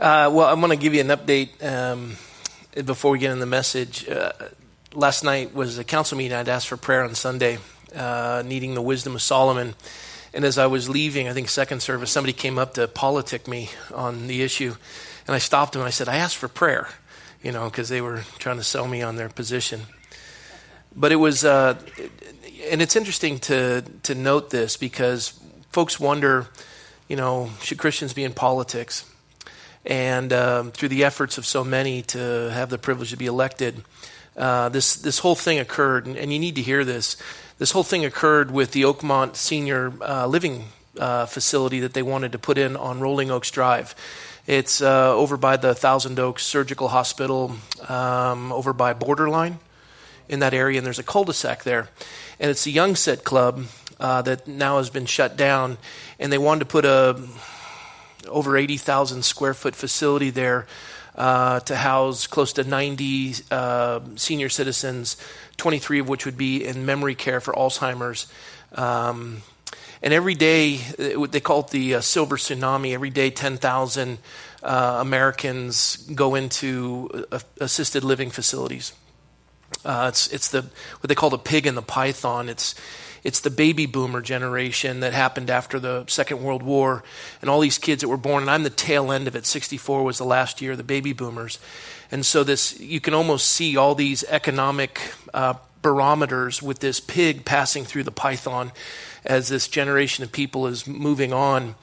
Well, I'm going to give you an update before we get in the message. Last night was a council meeting. I'd asked for prayer on Sunday, needing the wisdom of Solomon. And as I was leaving, I think second service, somebody came up to politic me on the issue. And I stopped him and I said, I asked for prayer, you know, because they were trying to sell me on their position. But it was, and it's interesting to note this because folks wonder, you know, should Christians be in politics? And through the efforts of so many to have the privilege to be elected, this whole thing occurred, and you need to hear this. This whole thing occurred with the Oakmont Senior Living facility that they wanted to put in on Rolling Oaks Drive. It's over by the Thousand Oaks Surgical Hospital, over by Borderline in that area, and there's a cul-de-sac there. And it's the Young Set Club that now has been shut down, and they wanted to put a over 80,000 square foot facility there to house close to 90 senior citizens, 23 of which would be in memory care for Alzheimer's. And every day, they call it the silver tsunami. Every day 10,000 Americans go into assisted living facilities. It's the what they call the pig and the python. It's the baby boomer generation that happened after the Second World War, and all these kids that were born, and I'm the tail end of it. 1964 was the last year of the baby boomers. And so this, you can almost see all these economic barometers with this pig passing through the python as this generation of people is moving on.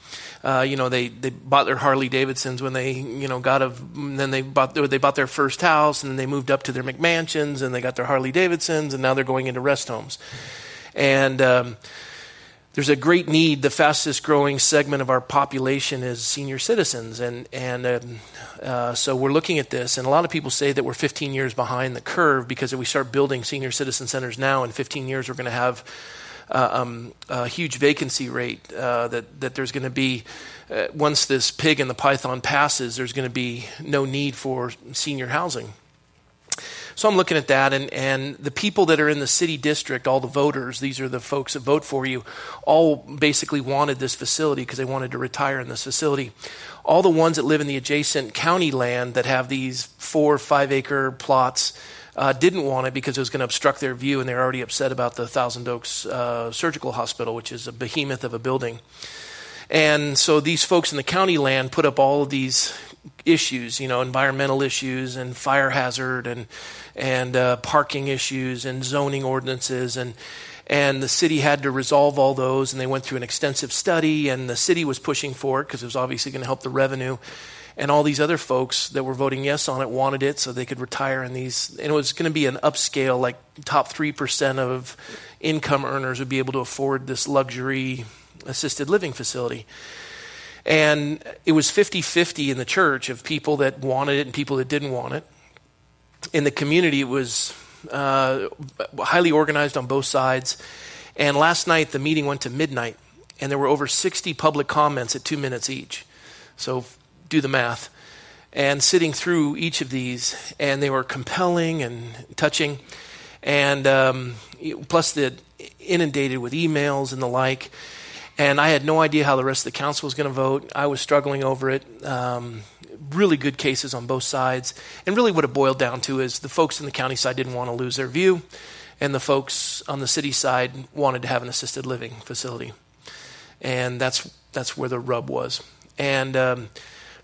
You know, they bought their Harley Davidsons when they, you know, then they bought their first house, and then they moved up to their McMansions, and they got their Harley Davidsons, and now they're going into rest homes. And there's a great need. The fastest growing segment of our population is senior citizens. And so we're looking at this. And a lot of people say that we're 15 years behind the curve because if we start building senior citizen centers now, in 15 years, we're going to have a huge vacancy rate that there's going to be. Once this pig and the python passes, there's going to be no need for senior housing. So I'm looking at that, and the people that are in the city district, all the voters, these are the folks that vote for you, all basically wanted this facility because they wanted to retire in this facility. All the ones that live in the adjacent county land that have these 4 or 5 acre plots didn't want it because it was going to obstruct their view, and they're already upset about the Thousand Oaks Surgical Hospital, which is a behemoth of a building. And so these folks in the county land put up all of these issues, you know, environmental issues and fire hazard and parking issues and zoning ordinances, and the city had to resolve all those, and they went through an extensive study, and the city was pushing for it because it was obviously going to help the revenue, and all these other folks that were voting yes on it wanted it so they could retire in these, and it was going to be an upscale, like top 3% of income earners would be able to afford this luxury assisted living facility. And it was 50-50 in the church of people that wanted it and people that didn't want it. In the community, it was highly organized on both sides. And last night, the meeting went to midnight, and there were over 60 public comments at 2 minutes each. So do the math. And sitting through each of these, and they were compelling and touching. And plus, they're inundated with emails and the like. And I had no idea how the rest of the council was going to vote. I was struggling over it. Really good cases on both sides. And really what it boiled down to is the folks in the county side didn't want to lose their view, and the folks on the city side wanted to have an assisted living facility. And that's where the rub was. And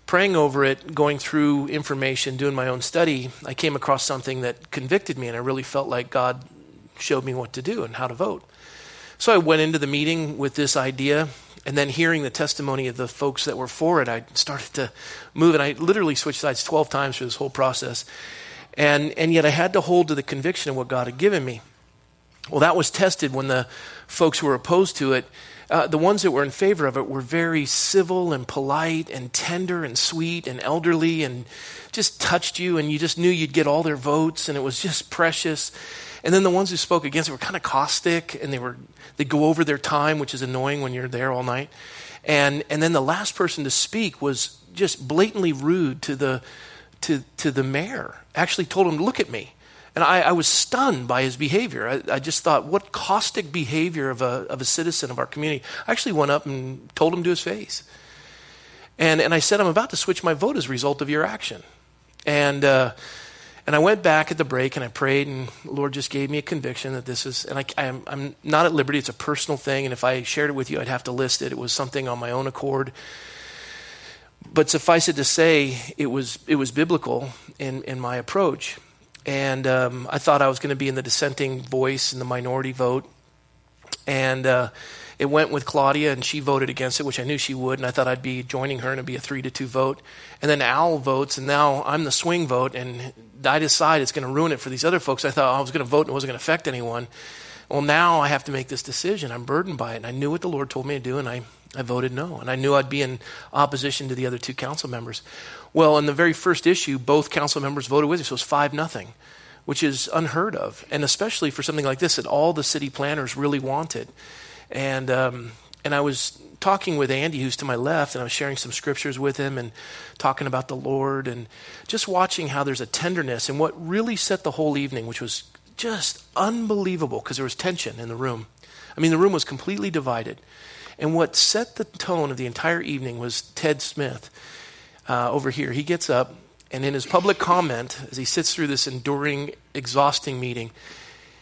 praying over it, going through information, doing my own study, I came across something that convicted me, and I really felt like God showed me what to do and how to vote. So I went into the meeting with this idea, and then hearing the testimony of the folks that were for it, I started to move, and I literally switched sides 12 times through this whole process. And yet I had to hold to the conviction of what God had given me. Well, that was tested when the folks who were opposed to it, the ones that were in favor of it were very civil and polite and tender and sweet and elderly and just touched you, and you just knew you'd get all their votes, and it was just precious. And then the ones who spoke against it were kind of caustic, and they'd go over their time, which is annoying when you're there all night. And then the last person to speak was just blatantly rude to the mayor. Actually told him to look at me. And I was stunned by his behavior. I just thought, what caustic behavior of a citizen of our community. I actually went up and told him to his face. And I said, I'm about to switch my vote as a result of your action. And I went back at the break and I prayed, and the Lord just gave me a conviction that this is, and I'm not at liberty, it's a personal thing, and if I shared it with you, I'd have to list it. It was something on my own accord. But suffice it to say, it was biblical in my approach. And I thought I was going to be in the dissenting voice in the minority vote. And it went with Claudia, and she voted against it, which I knew she would, and I thought I'd be joining her, and it'd be a 3-2 vote. And then Al votes, and now I'm the swing vote, and I decide it's going to ruin it for these other folks. I thought I was going to vote and it wasn't going to affect anyone. Well, now I have to make this decision. I'm burdened by it, and I knew what the Lord told me to do, and I voted no. And I knew I'd be in opposition to the other two council members. Well, in the very first issue, both council members voted with us. So it was 5-0, which is unheard of. And especially for something like this that all the city planners really wanted. And I was talking with Andy, who's to my left, and I was sharing some scriptures with him and talking about the Lord and just watching how there's a tenderness. And what really set the whole evening, which was just unbelievable because there was tension in the room. I mean, the room was completely divided. And what set the tone of the entire evening was Ted Smith over here. He gets up, and in his public comment, as he sits through this enduring, exhausting meeting,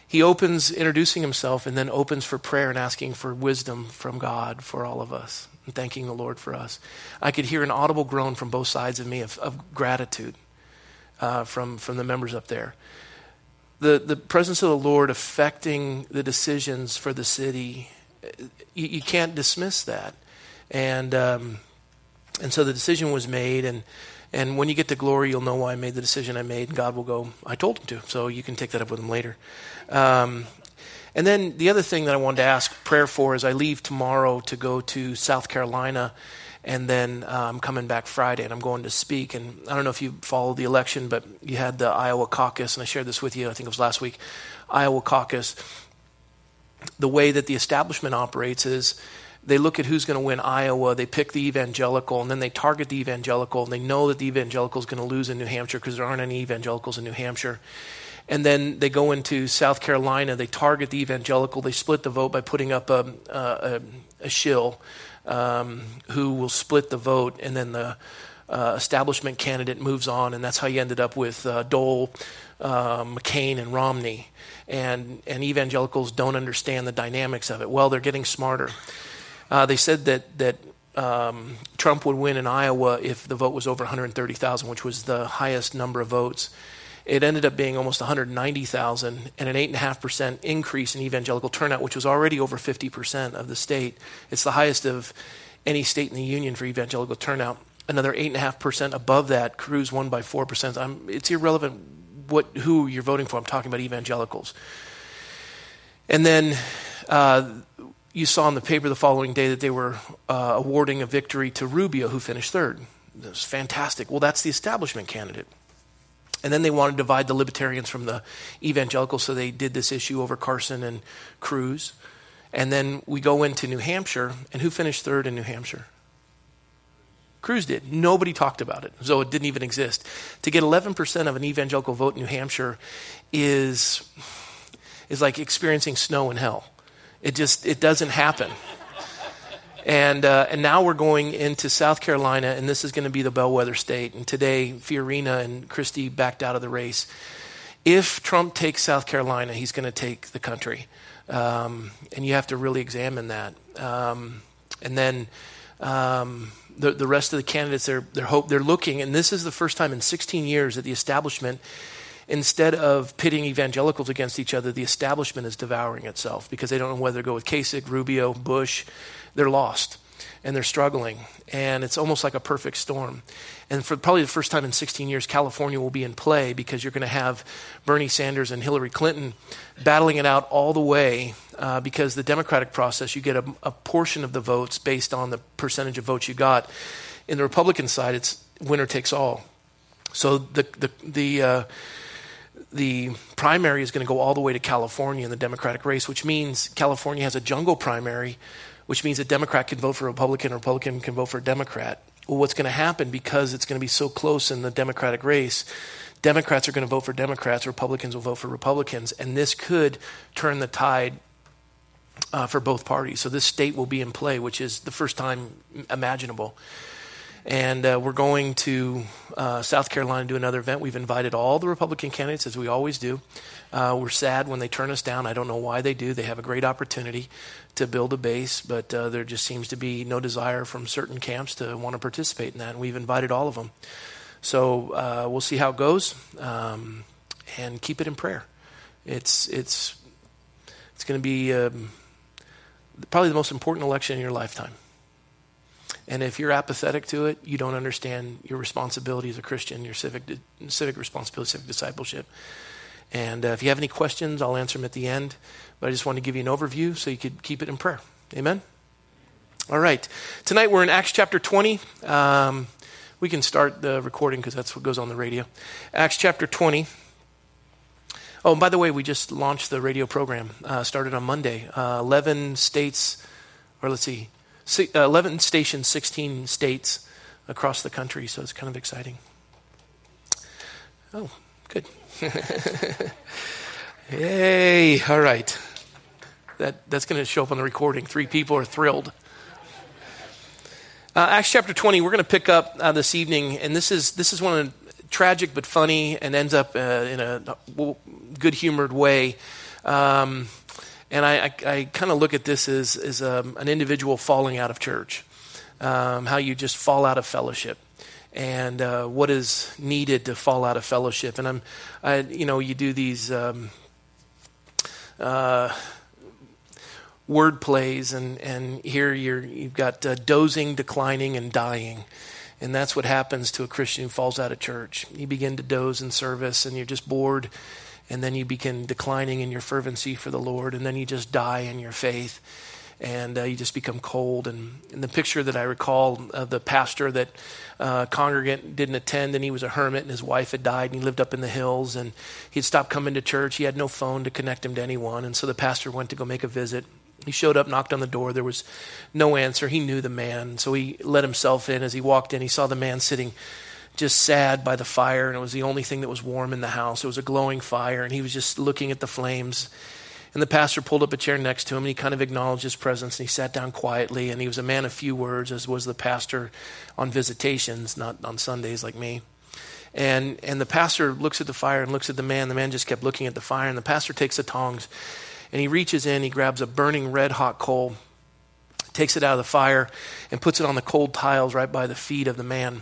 he opens, introducing himself, and then opens for prayer and asking for wisdom from God for all of us, and thanking the Lord for us. I could hear an audible groan from both sides of me of gratitude from the members up there. The presence of the Lord affecting the decisions for the city, you can't dismiss that. And so the decision was made, and when you get to glory, you'll know why I made the decision I made, and God will go, I told him to, so you can take that up with him later. And then the other thing that I wanted to ask prayer for is I leave tomorrow to go to South Carolina, and then I'm coming back Friday, and I'm going to speak. And I don't know if you followed the election, but you had the Iowa caucus, and I shared this with you, I think it was last week, Iowa caucus. The way that the establishment operates is they look at who's going to win Iowa, they pick the evangelical, and then they target the evangelical, and they know that the evangelical is going to lose in New Hampshire because there aren't any evangelicals in New Hampshire. And then they go into South Carolina, they target the evangelical, they split the vote by putting up a shill who will split the vote, and then the establishment candidate moves on, and that's how you ended up with Dole, McCain, and Romney. And evangelicals don't understand the dynamics of it. Well, they're getting smarter. They said that Trump would win in Iowa if the vote was over 130,000, which was the highest number of votes. It ended up being almost 190,000 and an 8.5% increase in evangelical turnout, which was already over 50% of the state. It's the highest of any state in the union for evangelical turnout. Another 8.5% above that. Cruz won by 4%. It's irrelevant who you're voting for. I'm talking about evangelicals. And then you saw in the paper the following day that they were awarding a victory to Rubio, who finished third. That was fantastic. Well, that's the establishment candidate. And then they wanted to divide the libertarians from the evangelicals, so they did this issue over Carson and Cruz. And then we go into New Hampshire, and who finished third in New Hampshire? Cruz did. Nobody talked about it, so it didn't even exist. To get 11% of an evangelical vote in New Hampshire is like experiencing snow in hell. It doesn't happen. And now we're going into South Carolina, and this is going to be the bellwether state. And today, Fiorina and Christie backed out of the race. If Trump takes South Carolina, he's going to take the country. And you have to really examine that. And then... The rest of the candidates, they're looking, and this is the first time in 16 years that the establishment, instead of pitting evangelicals against each other, the establishment is devouring itself because they don't know whether to go with Kasich, Rubio, Bush. They're lost, and they're struggling, and it's almost like a perfect storm. And for probably the first time in 16 years, California will be in play because you're going to have Bernie Sanders and Hillary Clinton battling it out all the way because the democratic process, you get a portion of the votes based on the percentage of votes you got. In the Republican side, it's winner takes all. So the primary is going to go all the way to California in the Democratic race, which means California has a jungle primary, which means a Democrat can vote for a Republican can vote for a Democrat. Well, what's going to happen, because it's going to be so close in the Democratic race, Democrats are going to vote for Democrats, Republicans will vote for Republicans, and this could turn the tide for both parties. So this state will be in play, which is the first time imaginable. And we're going to South Carolina to do another event. We've invited all the Republican candidates, as we always do. We're sad when they turn us down. I don't know why they do. They have a great opportunity to build a base, but there just seems to be no desire from certain camps to want to participate in that. And we've invited all of them. So we'll see how it goes, and keep it in prayer. It's going to be probably the most important election in your lifetime. And if you're apathetic to it, you don't understand your responsibility as a Christian, your civic responsibility, civic discipleship. And if you have any questions, I'll answer them at the end. But I just wanted to give you an overview so you could keep it in prayer. Amen? All right. Tonight we're in Acts chapter 20. We can start the recording because that's what goes on the radio. Acts chapter 20. Oh, and by the way, we just launched the radio program. Started on Monday. 11 stations, 16 states across the country, so it's kind of exciting. Oh, good. Yay, all right. That's going to show up on the recording. 3 people are thrilled. Acts chapter 20, we're going to pick up this evening, and this is one of the tragic but funny and ends up in a good-humored way. And I kind of look at this as an individual falling out of church, how you just fall out of fellowship, and what is needed to fall out of fellowship. And you do these word plays, and here you've got dozing, declining, and dying. And that's what happens to a Christian who falls out of church. You begin to doze in service, and you're just bored. And then you begin declining in your fervency for the Lord, and then you just die in your faith, and you just become cold. And the picture that I recall of the pastor that congregant didn't attend, and he was a hermit, and his wife had died, and he lived up in the hills, and he'd stopped coming to church. He had no phone to connect him to anyone, and so the pastor went to go make a visit. He showed up, knocked on the door. There was no answer. He knew the man, so he let himself in. As he walked in, he saw the man sitting just sad by the fire, and it was the only thing that was warm in the house. It was a glowing fire, and he was just looking at the flames. And the pastor pulled up a chair next to him, and he kind of acknowledged his presence, and he sat down quietly, and he was a man of few words, as was the pastor on visitations, not on Sundays like me. And the pastor looks at the fire and looks at the man. The man just kept looking at the fire, and the pastor takes the tongs, and he reaches in, he grabs a burning red-hot coal, takes it out of the fire, and puts it on the cold tiles right by the feet of the man.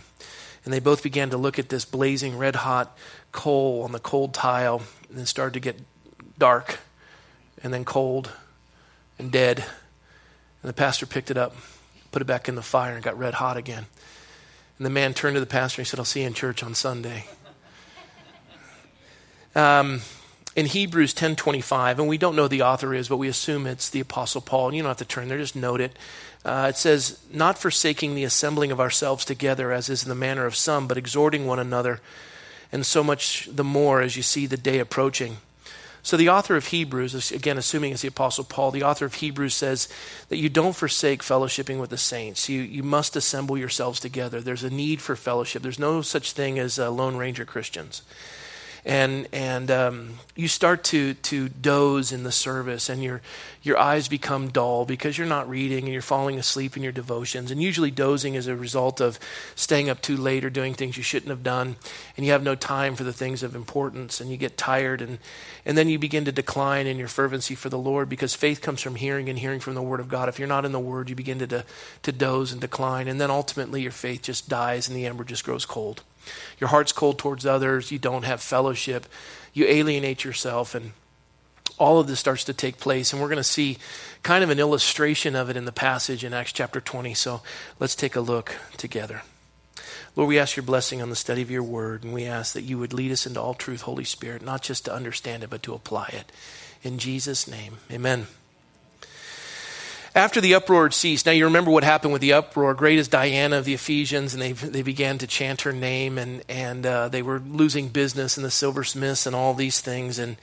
And they both began to look at this blazing red-hot coal on the cold tile, and it started to get dark, and then cold, and dead. And the pastor picked it up, put it back in the fire, and got red-hot again. And the man turned to the pastor and he said, "I'll see you in church on Sunday." In Hebrews 10:25, and we don't know who the author is, but we assume it's the Apostle Paul. And you don't have to turn there, just note it. It says, "Not forsaking the assembling of ourselves together, as is in the manner of some, but exhorting one another, and so much the more as you see the day approaching." So the author of Hebrews, again, assuming it's the Apostle Paul, the author of Hebrews says that you don't forsake fellowshipping with the saints. You must assemble yourselves together. There's a need for fellowship. There's no such thing as Lone Ranger Christians. And you start to doze in the service, and your eyes become dull because you're not reading and you're falling asleep in your devotions. And usually dozing is a result of staying up too late or doing things you shouldn't have done, and you have no time for the things of importance, and you get tired, and then you begin to decline in your fervency for the Lord, because faith comes from hearing and hearing from the Word of God. If you're not in the Word, you begin to doze and decline, and then ultimately your faith just dies and the ember just grows cold. Your heart's cold towards others. You don't have fellowship. You alienate yourself, and all of this starts to take place. And we're going to see kind of an illustration of it in the passage in Acts chapter 20. So let's take a look together. Lord, we ask your blessing on the study of your word, and we ask that you would lead us into all truth, Holy Spirit, not just to understand it, but to apply it. In Jesus' name, amen. After the uproar had ceased, now you remember what happened with the uproar. Great is Diana of the Ephesians, and they began to chant her name, and they were losing business in the silversmiths and all these things. And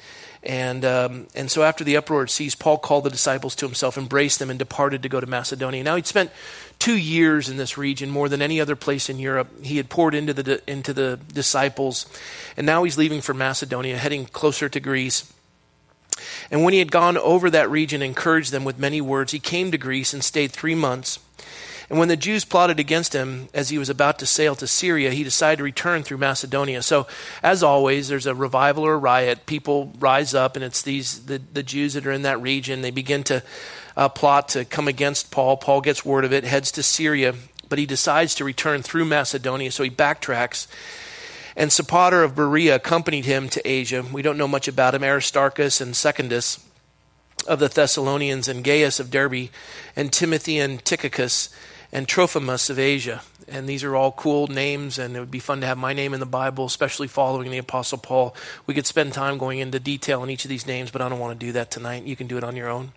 so after the uproar had ceased, Paul called the disciples to himself, embraced them, and departed to go to Macedonia. Now he'd spent 2 years in this region, more than any other place in Europe. He had poured into the disciples, and now he's leaving for Macedonia, heading closer to Greece. And when he had gone over that region, encouraged them with many words, he came to Greece and stayed 3 months. And when the Jews plotted against him as he was about to sail to Syria, he decided to return through Macedonia. So as always, there's a revival or a riot. People rise up, and it's the Jews that are in that region. They begin to plot to come against Paul. Paul gets word of it, heads to Syria, but he decides to return through Macedonia, so he backtracks. And Sopater of Berea accompanied him to Asia. We don't know much about him. Aristarchus and Secundus of the Thessalonians, and Gaius of Derbe, and Timothy and Tychicus, and Trophimus of Asia. And these are all cool names, and it would be fun to have my name in the Bible, especially following the Apostle Paul. We could spend time going into detail on each of these names, but I don't want to do that tonight. You can do it on your own.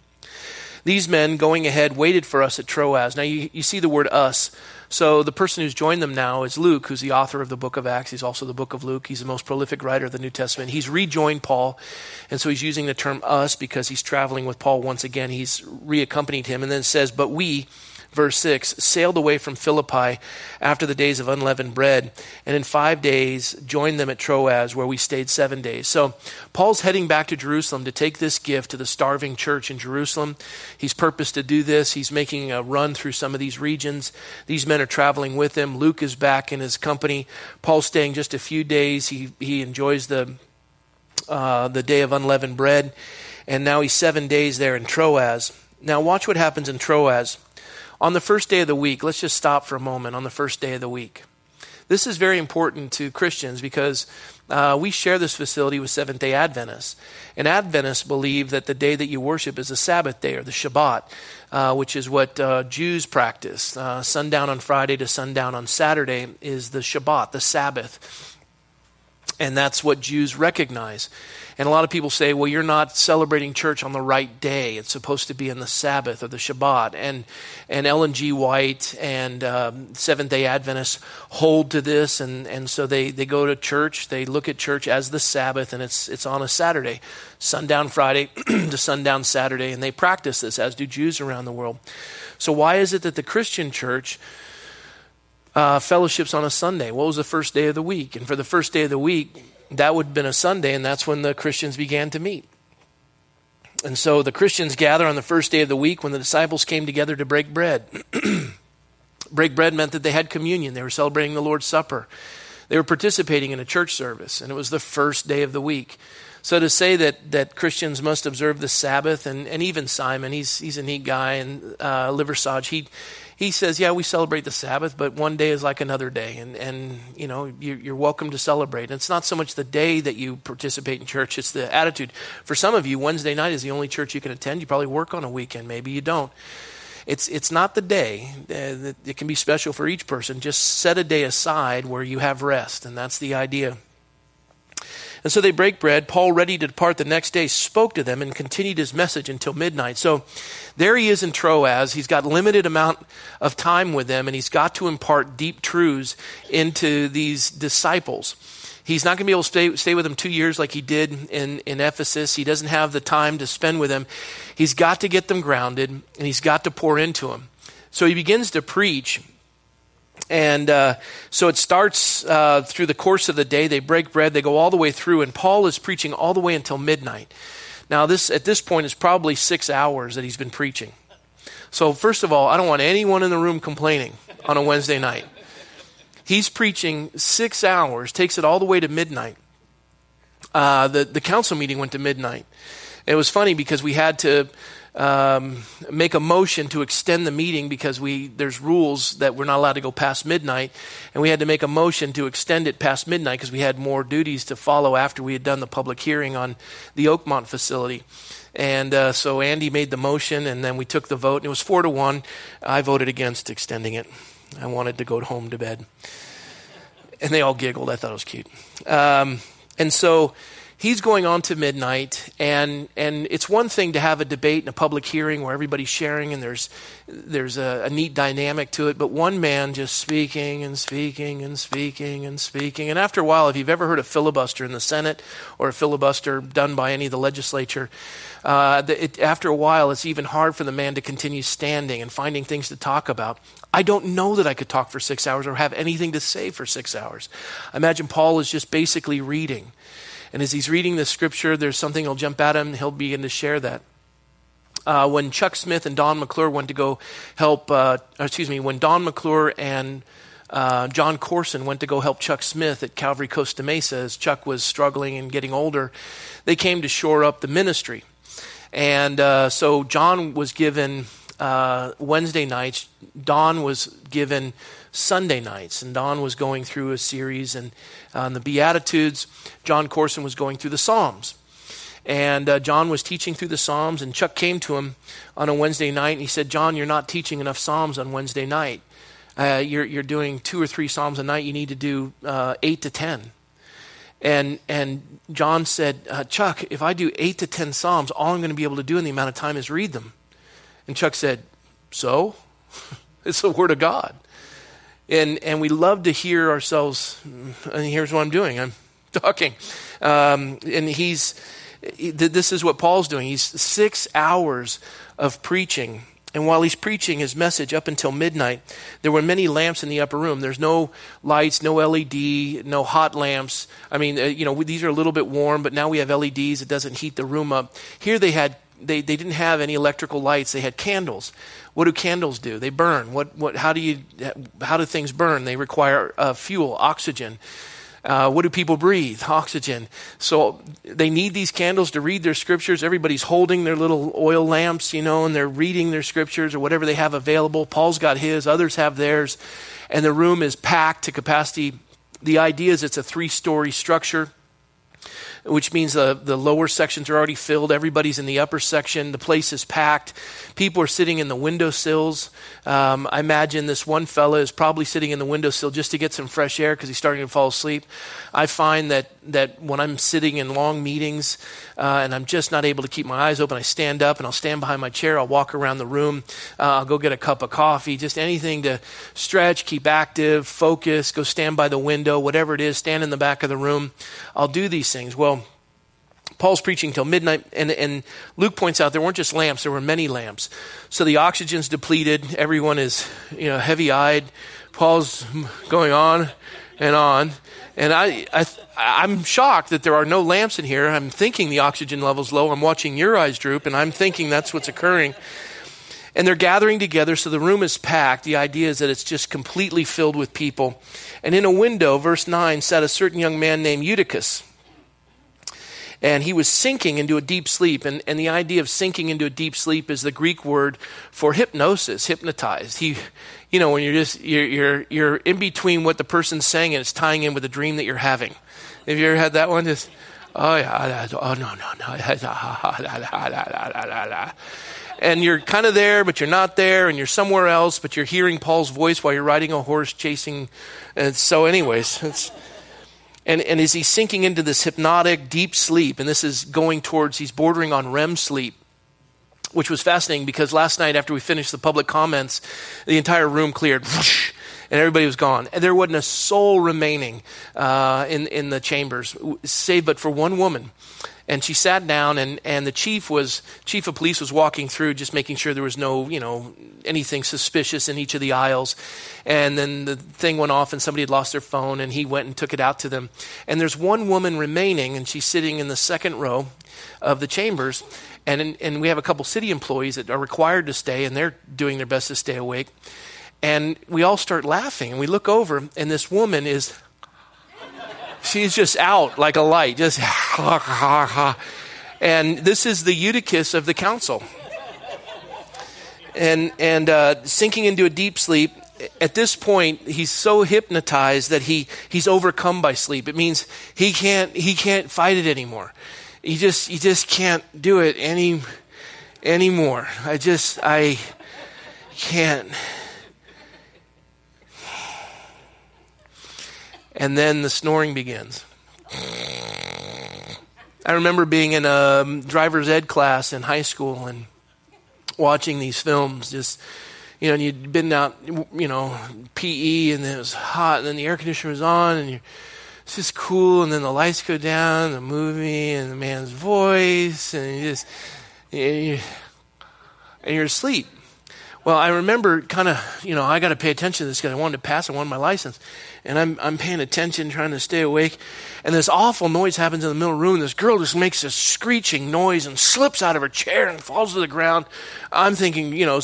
These men, going ahead, waited for us at Troas. Now, you see the word us. So the person who's joined them now is Luke, who's the author of the book of Acts. He's also the book of Luke. He's the most prolific writer of the New Testament. He's rejoined Paul, and so he's using the term us because he's traveling with Paul once again. He's reaccompanied him, and then it says, but we, verse 6, sailed away from Philippi after the days of unleavened bread, and in 5 days joined them at Troas, where we stayed 7 days. So Paul's heading back to Jerusalem to take this gift to the starving church in Jerusalem. He's purposed to do this. He's making a run through some of these regions. These men are traveling with him. Luke is back in his company. Paul's staying just a few days. He enjoys the day of unleavened bread, and now he's 7 days there in Troas. Now watch what happens in Troas. On the first day of the week, let's just stop for a moment on the first day of the week. This is very important to Christians because we share this facility with Seventh-day Adventists. And Adventists believe that the day that you worship is the Sabbath day or the Shabbat, which is what Jews practice. Sundown on Friday to sundown on Saturday is the Shabbat, the Sabbath. And that's what Jews recognize. And a lot of people say, well, you're not celebrating church on the right day. It's supposed to be on the Sabbath or the Shabbat. And Ellen G. White and Seventh-day Adventists hold to this. And so they go to church. They look at church as the Sabbath, and it's on a Saturday, sundown Friday to sundown Saturday. And they practice this, as do Jews around the world. So why is it that the Christian church fellowships on a Sunday? What was the first day of the week? And for the first day of the week, that would have been a Sunday, and that's when the Christians began to meet. And so the Christians gather on the first day of the week when the disciples came together to break bread. Break bread meant that they had communion. They were celebrating the Lord's Supper. They were participating in a church service, and it was the first day of the week. So to say that Christians must observe the Sabbath, and even Simon, he's a neat guy, and Liversage, he says, yeah, we celebrate the Sabbath, but one day is like another day, and you know, you're welcome to celebrate. And it's not so much the day that you participate in church, it's the attitude. For some of you, Wednesday night is the only church you can attend. You probably work on a weekend, maybe you don't. It's not the day. It can be special for each person. Just set a day aside where you have rest, and that's the idea. And so they break bread. Paul, ready to depart the next day, spoke to them and continued his message until midnight. So there he is in Troas. He's got limited amount of time with them, and he's got to impart deep truths into these disciples. He's not going to be able to stay with them 2 years like he did in Ephesus. He doesn't have the time to spend with them. He's got to get them grounded, and he's got to pour into them. So he begins to preach. And so it starts through the course of the day. They break bread. They go all the way through. And Paul is preaching all the way until midnight. Now, at this point, is probably 6 hours that he's been preaching. So first of all, I don't want anyone in the room complaining on a Wednesday night. He's preaching 6 hours, takes it all the way to midnight. The council meeting went to midnight. It was funny because we had to make a motion to extend the meeting because there's rules that we're not allowed to go past midnight, and we had to make a motion to extend it past midnight because we had more duties to follow after we had done the public hearing on the Oakmont facility. And so Andy made the motion, and then we took the vote, and it was 4-1. I voted against extending it. I wanted to go home to bed. And they all giggled. I thought it was cute. And so he's going on to midnight, and it's one thing to have a debate and a public hearing where everybody's sharing and there's a neat dynamic to it, but one man just speaking and speaking and speaking and speaking. And after a while, if you've ever heard a filibuster in the Senate or a filibuster done by any of the legislature, after a while, it's even hard for the man to continue standing and finding things to talk about. I don't know that I could talk for 6 hours or have anything to say for 6 hours. I imagine Paul is just basically reading. And as he's reading the scripture, there's something that'll jump at him, and he'll begin to share that. when Chuck Smith and Don McClure went to go help, when Don McClure and John Corson went to go help Chuck Smith at Calvary Costa Mesa as Chuck was struggling and getting older, they came to shore up the ministry. And so John was given Wednesday nights, Don was given Sunday nights, and Don was going through a series and on the Beatitudes. John Corson was going through the Psalms. And John was teaching through the Psalms, and Chuck came to him on a Wednesday night, and he said, "John, you're not teaching enough Psalms on Wednesday night. You're doing 2 or 3 Psalms a night. You need to do 8 to 10. And John said, "Chuck, if I do 8 to 10 Psalms, all I'm going to be able to do in the amount of time is read them." And Chuck said, "So?" It's the Word of God. And we love to hear ourselves, and here's what I'm doing. I'm talking. And this is what Paul's doing. He's 6 hours of preaching. And while he's preaching his message up until midnight, there were many lamps in the upper room. There's no lights, no LED, no hot lamps. I mean, these are a little bit warm, but now we have LEDs. It doesn't heat the room up. Here they didn't have any electrical lights. They had candles. What do candles do? They burn. How do things burn? They require fuel, oxygen. What do people breathe? Oxygen. So they need these candles to read their scriptures. Everybody's holding their little oil lamps, and they're reading their scriptures or whatever they have available. Paul's got his, others have theirs, and the room is packed to capacity. The idea is it's a 3-story structure, which means the lower sections are already filled. Everybody's in the upper section. The place is packed. People are sitting in the windowsills. I imagine this one fella is probably sitting in the windowsill just to get some fresh air because he's starting to fall asleep. I find that when I'm sitting in long meetings and I'm just not able to keep my eyes open, I stand up and I'll stand behind my chair. I'll walk around the room. I'll go get a cup of coffee, just anything to stretch, keep active, focus, go stand by the window, whatever it is, stand in the back of the room. I'll do these things. Well, Paul's preaching till midnight, and Luke points out there weren't just lamps, there were many lamps. So the oxygen's depleted, everyone is heavy-eyed, Paul's going on, and I'm shocked that there are no lamps in here. I'm thinking the oxygen level's low, I'm watching your eyes droop, and I'm thinking that's what's occurring. And they're gathering together, so the room is packed. The idea is that it's just completely filled with people. And in a window, verse 9, sat a certain young man named Eutychus. And he was sinking into a deep sleep. And the idea of sinking into a deep sleep is the Greek word for hypnosis, hypnotized. When you're in between what the person's saying and it's tying in with a dream that you're having. Have you ever had that one? Just, oh yeah, oh no. And you're kind of there, but you're not there, and you're somewhere else, but you're hearing Paul's voice while you're riding a horse chasing. And so anyways, it's... And is he sinking into this hypnotic deep sleep? And this is he's bordering on REM sleep, which was fascinating because last night after we finished the public comments, the entire room cleared whoosh, and everybody was gone. And there wasn't a soul remaining in the chambers, save but for one woman. And she sat down, and the chief of police was walking through, just making sure there was no, anything suspicious in each of the aisles. And then the thing went off, and somebody had lost their phone, and he went and took it out to them. And there's one woman remaining, and she's sitting in the second row of the chambers. And we have a couple city employees that are required to stay, and they're doing their best to stay awake. And we all start laughing, and we look over, and this woman is... She's just out like a light, just ha, ha, ha. And this is the Eutychus of the council. And sinking into a deep sleep, at this point, he's so hypnotized that he's overcome by sleep. It means he can't fight it anymore. He just can't do it anymore. I can't. And then the snoring begins. I remember being in a driver's ed class in high school and watching these films. Just, and you'd been out, PE, and then it was hot, and then the air conditioner was on, and it's just cool, and then the lights go down, the movie, and the man's voice, and you're asleep. Well, I remember kind of, you know, I got to pay attention to this because I wanted to pass. I wanted my license. And I'm paying attention, trying to stay awake. And this awful noise happens in the middle of the room. This girl just makes this screeching noise and slips out of her chair and falls to the ground. I'm thinking, you know,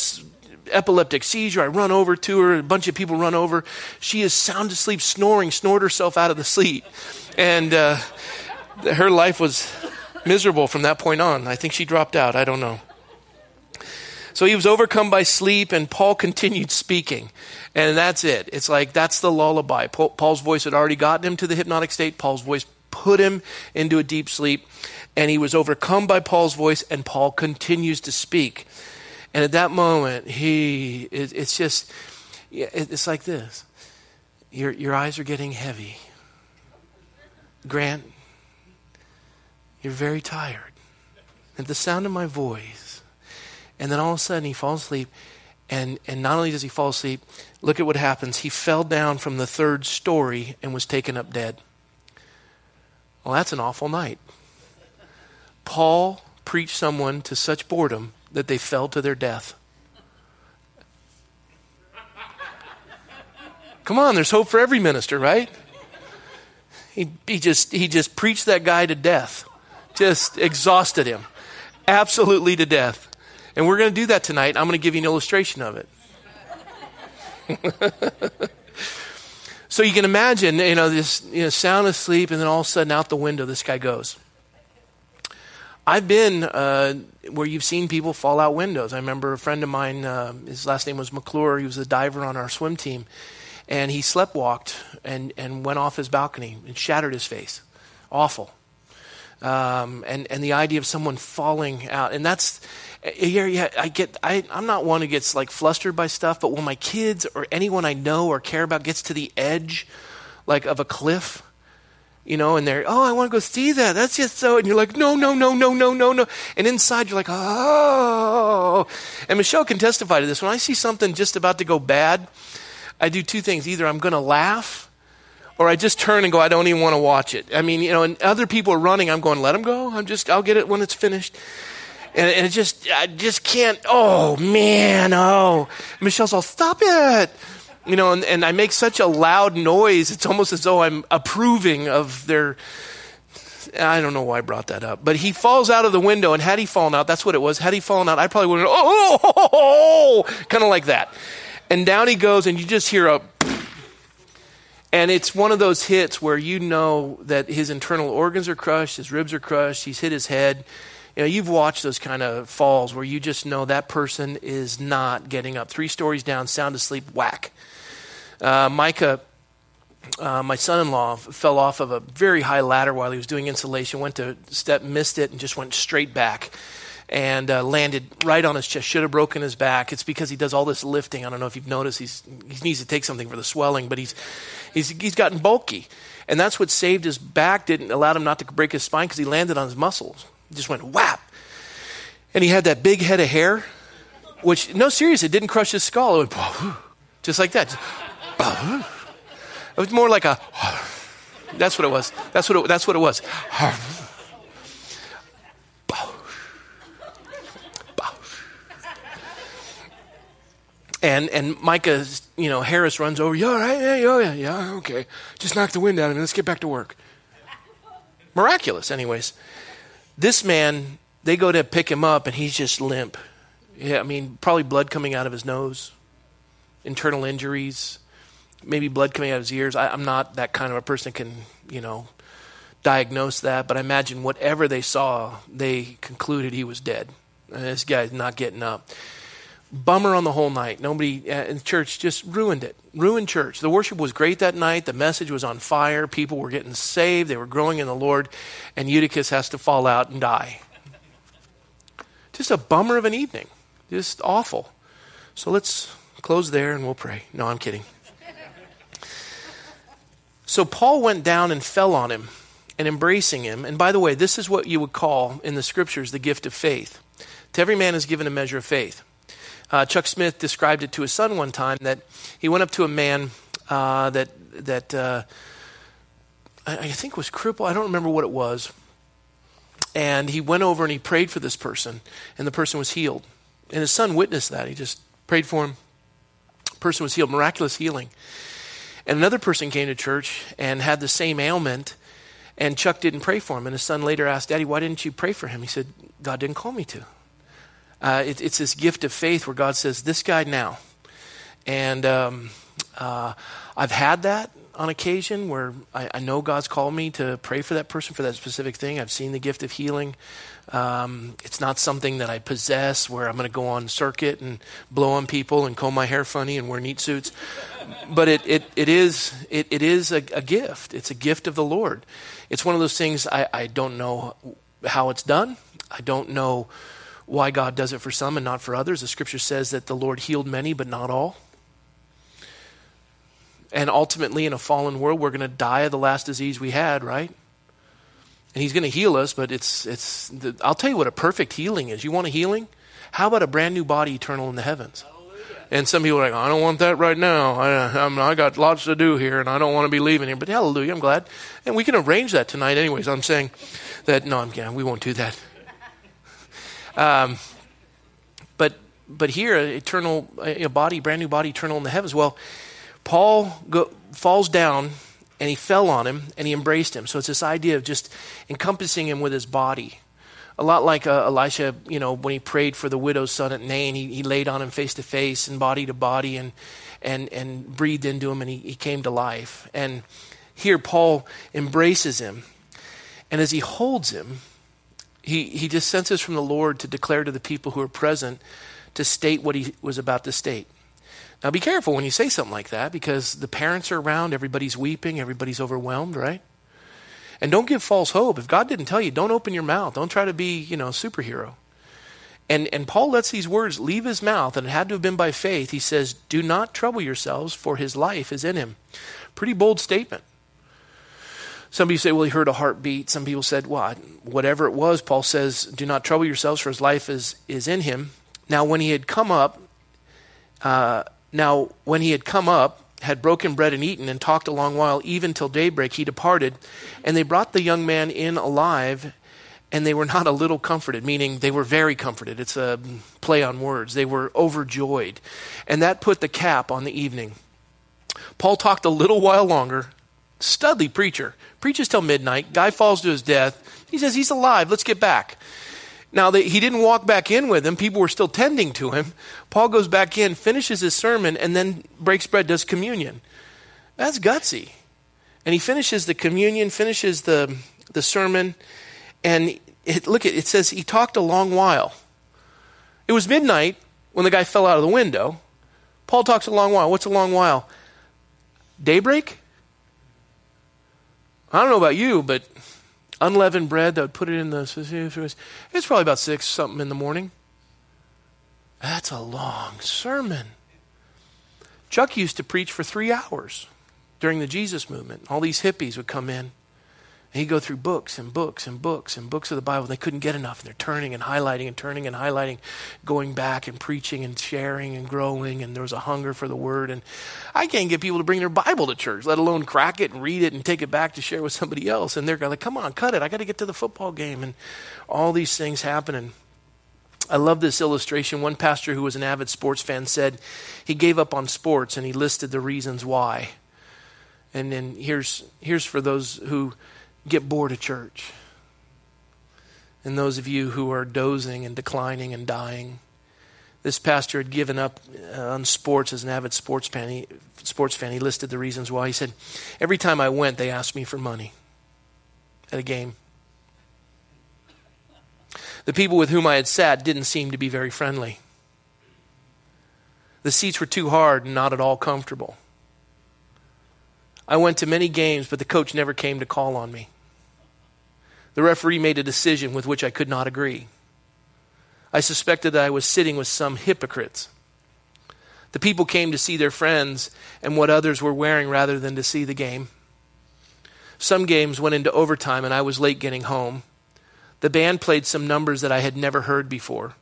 epileptic seizure. I run over to her. A bunch of people run over. She is sound asleep, snoring, snored herself out of the sleep. And her life was miserable from that point on. I think she dropped out. I don't know. So he was overcome by sleep, and Paul continued speaking. And that's it. It's like, that's the lullaby. Paul's voice had already gotten him to the hypnotic state. Paul's voice put him into a deep sleep. And he was overcome by Paul's voice, and Paul continues to speak. And at that moment, it's like this. Your eyes are getting heavy. Grant, you're very tired. At the sound of my voice. And then all of a sudden he falls asleep, and not only does he fall asleep, look at what happens. He fell down from the third story and was taken up dead. Well, that's an awful night. Paul preached someone to such boredom that they fell to their death. Come on, there's hope for every minister, right? He just preached that guy to death. Just exhausted him. Absolutely to death. And we're going to do that tonight. I'm going to give you an illustration of it. So you can imagine, you know, this, you know, sound asleep, and then all of a sudden out the window this guy goes. I've been where you've seen people fall out windows. I remember a friend of mine, his last name was McClure. He was a diver on our swim team. And he sleptwalked and went off his balcony and shattered his face. Awful. And the idea of someone falling out, and that's, yeah, I'm not one who gets like flustered by stuff, but when my kids or anyone I know or care about gets to the edge, like of a cliff, you know, and they're, oh, I want to go see that. That's just so, and you're like, no. And inside you're like, oh. And Michelle can testify to this. When I see something just about to go bad, I do two things. Either I'm going to laugh, or I just turn and go, I don't even want to watch it. I mean, you know, and other people are running. I'm going, let them go. I'll get it when it's finished. And it just, I just can't, oh, man, oh. Michelle's all, stop it. You know, and I make such a loud noise. It's almost as though I'm approving of their, I don't know why I brought that up. But he falls out of the window, and had he fallen out, that's what it was. Had he fallen out, I probably would have, oh, kind of like that. And down he goes, and you just hear a, and it's one of those hits where you know that his internal organs are crushed, his ribs are crushed, he's hit his head. You know, you've watched those kind of falls where you just know that person is not getting up. 3 stories down, sound asleep, whack. Micah, my son-in-law, fell off of a very high ladder while he was doing insulation, went to step, missed it, and just went straight back. And landed right on his chest, should have broken his back. It's because he does all this lifting. I don't know if you've noticed, he needs to take something for the swelling, but he's gotten bulky. And that's what saved his back, didn't allow him not to break his spine because he landed on his muscles. He just went whap. And he had that big head of hair, which, no, seriously, it didn't crush his skull. It went, bah, just like that. Just, bah, it was more like a, that's what it was. That's what it was. And Micah's, you know, Harris runs over, you all right? Yeah, okay. Just knock the wind out of me. Let's get back to work. Miraculous, anyways. This man, they go to pick him up, and he's just limp. Yeah, I mean, probably blood coming out of his nose, internal injuries, maybe blood coming out of his ears. I'm not that kind of a person that can, you know, diagnose that, but I imagine whatever they saw, they concluded he was dead. And this guy's not getting up. Bummer on the whole night. Nobody in church, just ruined it. Ruined church. The worship was great that night. The message was on fire. People were getting saved. They were growing in the Lord. And Eutychus has to fall out and die. Just a bummer of an evening. Just awful. So let's close there and we'll pray. No, I'm kidding. So Paul went down and fell on him and embracing him. And by the way, this is what you would call in the scriptures the gift of faith. To every man is given a measure of faith. Chuck Smith described it to his son one time that he went up to a man that I think was crippled. I don't remember what it was. And he went over and he prayed for this person, and the person was healed. And his son witnessed that. He just prayed for him. Person was healed, miraculous healing. And another person came to church and had the same ailment, and Chuck didn't pray for him. And his son later asked, Daddy, why didn't you pray for him? He said, God didn't call me to. It's this gift of faith where God says, this guy now. And I've had that on occasion where I know God's called me to pray for that person for that specific thing. I've seen the gift of healing. It's not something that I possess where I'm going to go on circuit and blow on people and comb my hair funny and wear neat suits. But it is a gift. It's a gift of the Lord. It's one of those things I don't know how it's done. I don't know why God does it for some and not for others. The scripture says that the Lord healed many but not all. And ultimately, in a fallen world, we're going to die of the last disease we had, right? And he's going to heal us, but I'll tell you what a perfect healing is. You want a healing? How about a brand new body eternal in the heavens? Hallelujah. And some people are like, I don't want that right now. I got lots to do here, and I don't want to be leaving here. But hallelujah, I'm glad. And we can arrange that tonight anyways. I'm saying that, no, I'm kidding. We won't do that. But here, eternal body, brand new body eternal in the heavens. Well, Paul falls down, and he fell on him, and he embraced him. So it's this idea of just encompassing him with his body. A lot like Elisha, when he prayed for the widow's son at Nain, he laid on him face to face and body to body and breathed into him, and he came to life. And here Paul embraces him. And as he holds him, he just senses from the Lord to declare to the people who are present to state what he was about to state. Now, be careful when you say something like that because the parents are around, everybody's weeping, everybody's overwhelmed, right? And don't give false hope. If God didn't tell you, don't open your mouth. Don't try to be, a superhero. And Paul lets these words leave his mouth, and it had to have been by faith. He says, do not trouble yourselves, for his life is in him. Pretty bold statement. Some people say, well, he heard a heartbeat. Some people said, well, whatever it was, Paul says, do not trouble yourselves, for his life is in him. Now, when he had come up... had broken bread and eaten, and talked a long while, even till daybreak, he departed. And they brought the young man in alive, and they were not a little comforted, meaning they were very comforted. It's a play on words. They were overjoyed. And that put the cap on the evening. Paul talked a little while longer. Studly preacher. Preaches till midnight. Guy falls to his death. He says, he's alive. Let's get back. Now, he didn't walk back in with him. People were still tending to him. Paul goes back in, finishes his sermon, and then breaks bread, does communion. That's gutsy. And he finishes the communion, finishes the sermon, and it says he talked a long while. It was midnight when the guy fell out of the window. Paul talks a long while. What's a long while? Daybreak? I don't know about you, but... unleavened bread, that would put it in the... it's probably about 6 something in the morning. That's a long sermon. Chuck used to preach for 3 hours during the Jesus movement. All these hippies would come in, and he'd go through books and books and books and books of the Bible. They couldn't get enough, and they're turning and highlighting, going back and preaching and sharing and growing, and there was a hunger for the Word. And I can't get people to bring their Bible to church, let alone crack it and read it and take it back to share with somebody else. And they're going like, come on, cut it. I got to get to the football game. And all these things happening. I love this illustration. One pastor who was an avid sports fan said he gave up on sports, and he listed the reasons why. And then here's for those who get bored of church. And those of you who are dozing and declining and dying, this pastor had given up on sports as an avid sports fan. He listed the reasons why. He said, every time I went, they asked me for money at a game. The people with whom I had sat didn't seem to be very friendly. The seats were too hard and not at all comfortable. I went to many games, but the coach never came to call on me. The referee made a decision with which I could not agree. I suspected that I was sitting with some hypocrites. The people came to see their friends and what others were wearing rather than to see the game. Some games went into overtime, and I was late getting home. The band played some numbers that I had never heard before.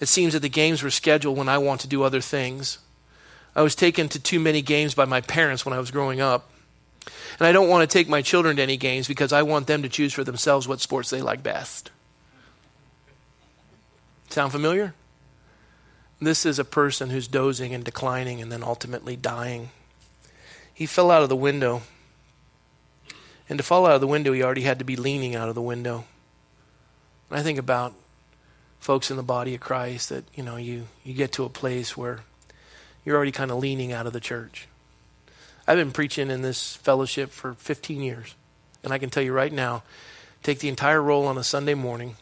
It seems that the games were scheduled when I want to do other things. I was taken to too many games by my parents when I was growing up. And I don't want to take my children to any games because I want them to choose for themselves what sports they like best. Sound familiar? This is a person who's dozing and declining and then ultimately dying. He fell out of the window. And to fall out of the window, he already had to be leaning out of the window. And I think about folks in the body of Christ that, you know, you get to a place where you're already kind of leaning out of the church. I've been preaching in this fellowship for 15 years. And I can tell you right now, take the entire roll on a Sunday morning,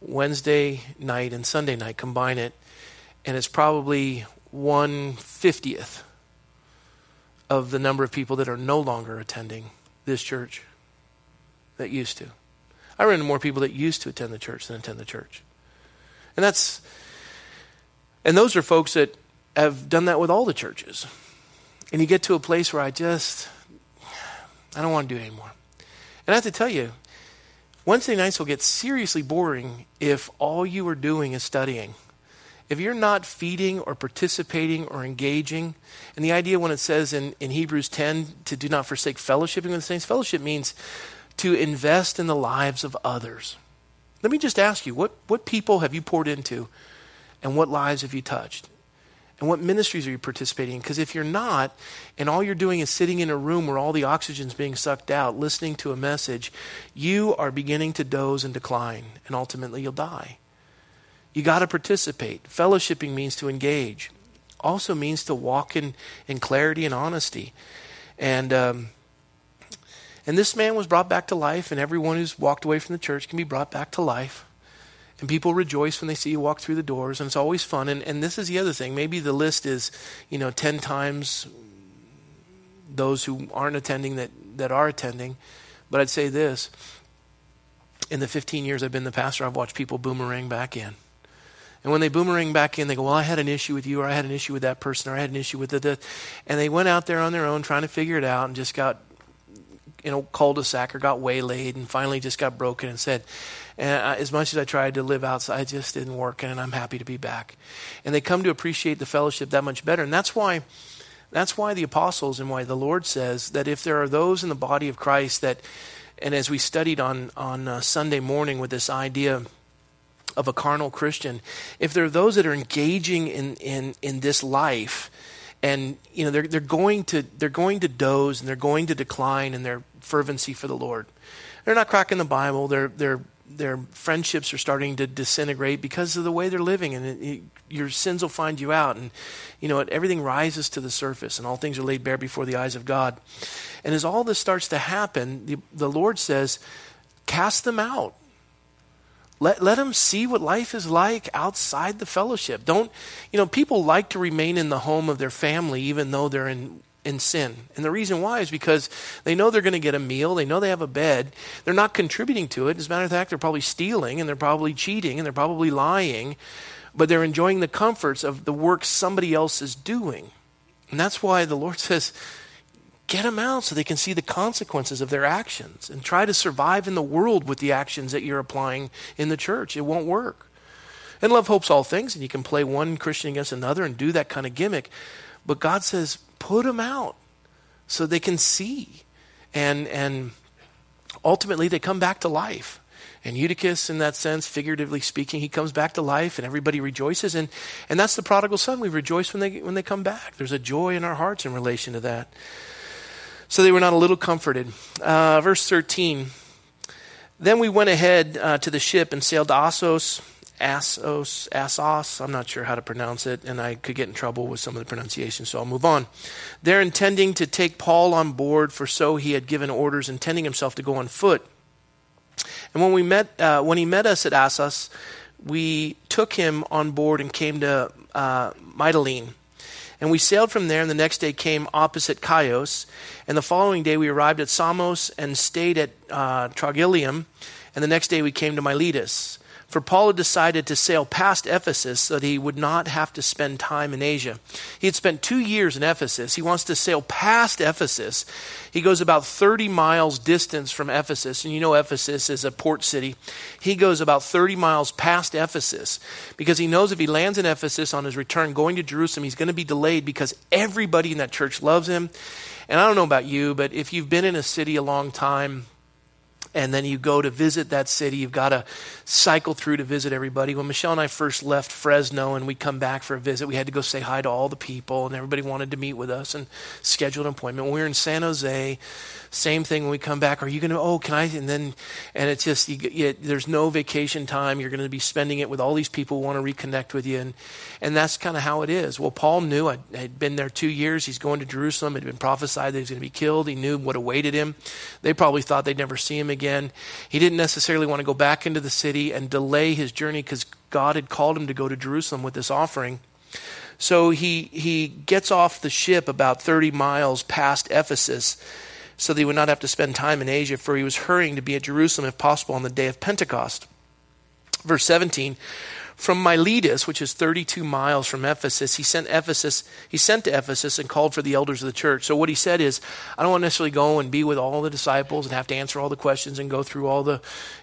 Wednesday night, and Sunday night, combine it, and it's probably 1/50th of the number of people that are no longer attending this church that used to. I ran into more people that used to attend the church than attend the church. And those are folks that have done that with all the churches. And you get to a place where I don't want to do it anymore. And I have to tell you, Wednesday nights will get seriously boring if all you are doing is studying. If you're not feeding or participating or engaging, and the idea when it says in Hebrews 10 to do not forsake fellowshipping with the saints, fellowship means to invest in the lives of others. Let me just ask you, what people have you poured into, and what lives have you touched? And what ministries are you participating in? Because if you're not, and all you're doing is sitting in a room where all the oxygen's being sucked out, listening to a message, you are beginning to doze and decline, and ultimately you'll die. You got to participate. Fellowshipping means to engage. Also means to walk in clarity and honesty. And this man was brought back to life, and everyone who's walked away from the church can be brought back to life. And people rejoice when they see you walk through the doors, and it's always fun. And this is the other thing. Maybe the list is, 10 times those who aren't attending that are attending. But I'd say this. In the 15 years I've been the pastor, I've watched people boomerang back in. And when they boomerang back in, they go, well, I had an issue with you, or I had an issue with that person, or I had an issue with the... And they went out there on their own trying to figure it out and just got... cul-de-sac or got waylaid and finally just got broken and said, as much as I tried to live outside, it just didn't work, and I'm happy to be back. And they come to appreciate the fellowship that much better. And that's why the apostles and why the Lord says that if there are those in the body of Christ that, and as we studied on Sunday morning with this idea of a carnal Christian, if there are those that are engaging in this life, and they're going to doze and they're going to decline in their fervency for the Lord. They're not cracking the Bible. Their friendships are starting to disintegrate because of the way they're living, and your sins will find you out. And everything rises to the surface, and all things are laid bare before the eyes of God. And as all this starts to happen, the Lord says, "Cast them out. Let them see what life is like outside the fellowship." People like to remain in the home of their family even though they're in sin. And the reason why is because they know they're going to get a meal. They know they have a bed. They're not contributing to it. As a matter of fact, they're probably stealing, and they're probably cheating, and they're probably lying. But they're enjoying the comforts of the work somebody else is doing. And that's why the Lord says, get them out so they can see the consequences of their actions, and try to survive in the world with the actions that you're applying in the church. It won't work. And love hopes all things, and you can play one Christian against another and do that kind of gimmick. But God says, put them out so they can see. And ultimately, they come back to life. And Eutychus, in that sense, figuratively speaking, he comes back to life, and everybody rejoices. And that's the prodigal son. We rejoice when they come back. There's a joy in our hearts in relation to that. So they were not a little comforted. Verse 13. Then we went ahead to the ship and sailed to Assos. I'm not sure how to pronounce it, and I could get in trouble with some of the pronunciation, so I'll move on. They're intending to take Paul on board, for so he had given orders, intending himself to go on foot. And when he met us at Assos, we took him on board and came to Mytilene. And we sailed from there, and the next day came opposite Chios. And the following day we arrived at Samos and stayed at Trogyllium. And the next day we came to Miletus. For Paul had decided to sail past Ephesus so that he would not have to spend time in Asia. He had spent 2 years in Ephesus. He wants to sail past Ephesus. He goes about 30 miles distance from Ephesus. And Ephesus is a port city. He goes about 30 miles past Ephesus because he knows if he lands in Ephesus on his return going to Jerusalem, he's going to be delayed because everybody in that church loves him. And I don't know about you, but if you've been in a city a long time, and then you go to visit that city. You've got to cycle through to visit everybody. When Michelle and I first left Fresno and we come back for a visit, we had to go say hi to all the people, and everybody wanted to meet with us and schedule an appointment. When we were in San Jose, same thing when we come back. Are you going to, oh, can I? And it's just, there's no vacation time. You're going to be spending it with all these people who want to reconnect with you, and that's kind of how it is. Well, Paul knew I'd been there 2 years. He's going to Jerusalem. It had been prophesied that he was going to be killed. He knew what awaited him. They probably thought they'd never see him again. He didn't necessarily want to go back into the city and delay his journey because God had called him to go to Jerusalem with this offering. So he gets off the ship about 30 miles past Ephesus so that he would not have to spend time in Asia, for he was hurrying to be at Jerusalem if possible on the day of Pentecost. Verse 17, from Miletus, which is 32 miles from Ephesus, he sent to Ephesus and called for the elders of the church. So what he said is, I don't want to necessarily go and be with all the disciples and have to answer all the questions and go through all the,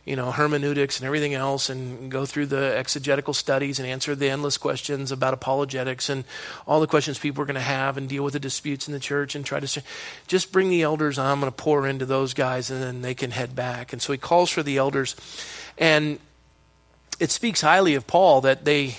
hermeneutics and everything else, and go through the exegetical studies and answer the endless questions about apologetics and all the questions people are going to have, and deal with the disputes in the church, and try to just bring the elders. I'm going to pour into those guys and then they can head back. And so he calls for the elders, and it speaks highly of Paul that they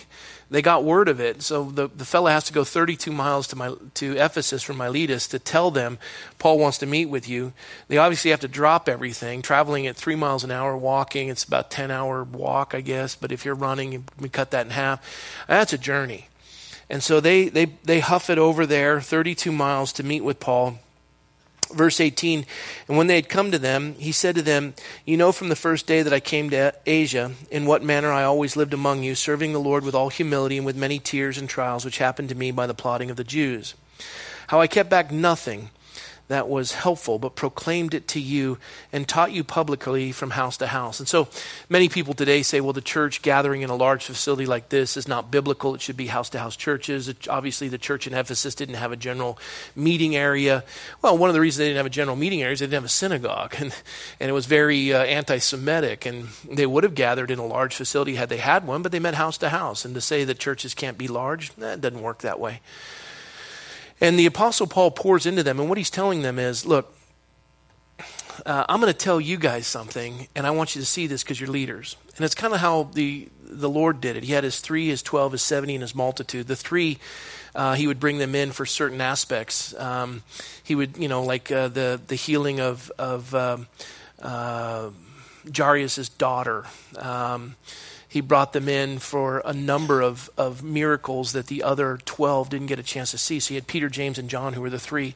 got word of it. So the fella has to go 32 miles to Ephesus from Miletus to tell them, Paul wants to meet with you. They obviously have to drop everything, traveling at 3 miles an hour, walking. It's about a 10-hour walk, I guess. But if you're running, we cut that in half. That's a journey. And so they huff it over there, 32 miles to meet with Paul. Verse 18, and when they had come to them, he said to them, you know from the first day that I came to Asia, in what manner I always lived among you, serving the Lord with all humility and with many tears and trials, which happened to me by the plotting of the Jews. How I kept back nothing that was helpful, but proclaimed it to you and taught you publicly from house to house. And so many people today say, well, the church gathering in a large facility like this is not biblical. It should be house-to-house churches. Obviously, the church in Ephesus didn't have a general meeting area. Well, one of the reasons they didn't have a general meeting area is they didn't have a synagogue, and it was very anti-Semitic, and they would have gathered in a large facility had they had one, but they met house-to-house. And to say that churches can't be large, it doesn't work that way. And the Apostle Paul pours into them, and what he's telling them is, look, I'm going to tell you guys something, and I want you to see this because you're leaders. And it's kind of how the Lord did it. He had his 3, his 12, his 70, and his multitude. The 3, he would bring them in for certain aspects. He would, like the healing of Jairus' daughter. He brought them in for a number of miracles that the other 12 didn't get a chance to see. So he had Peter, James, and John, who were the 3.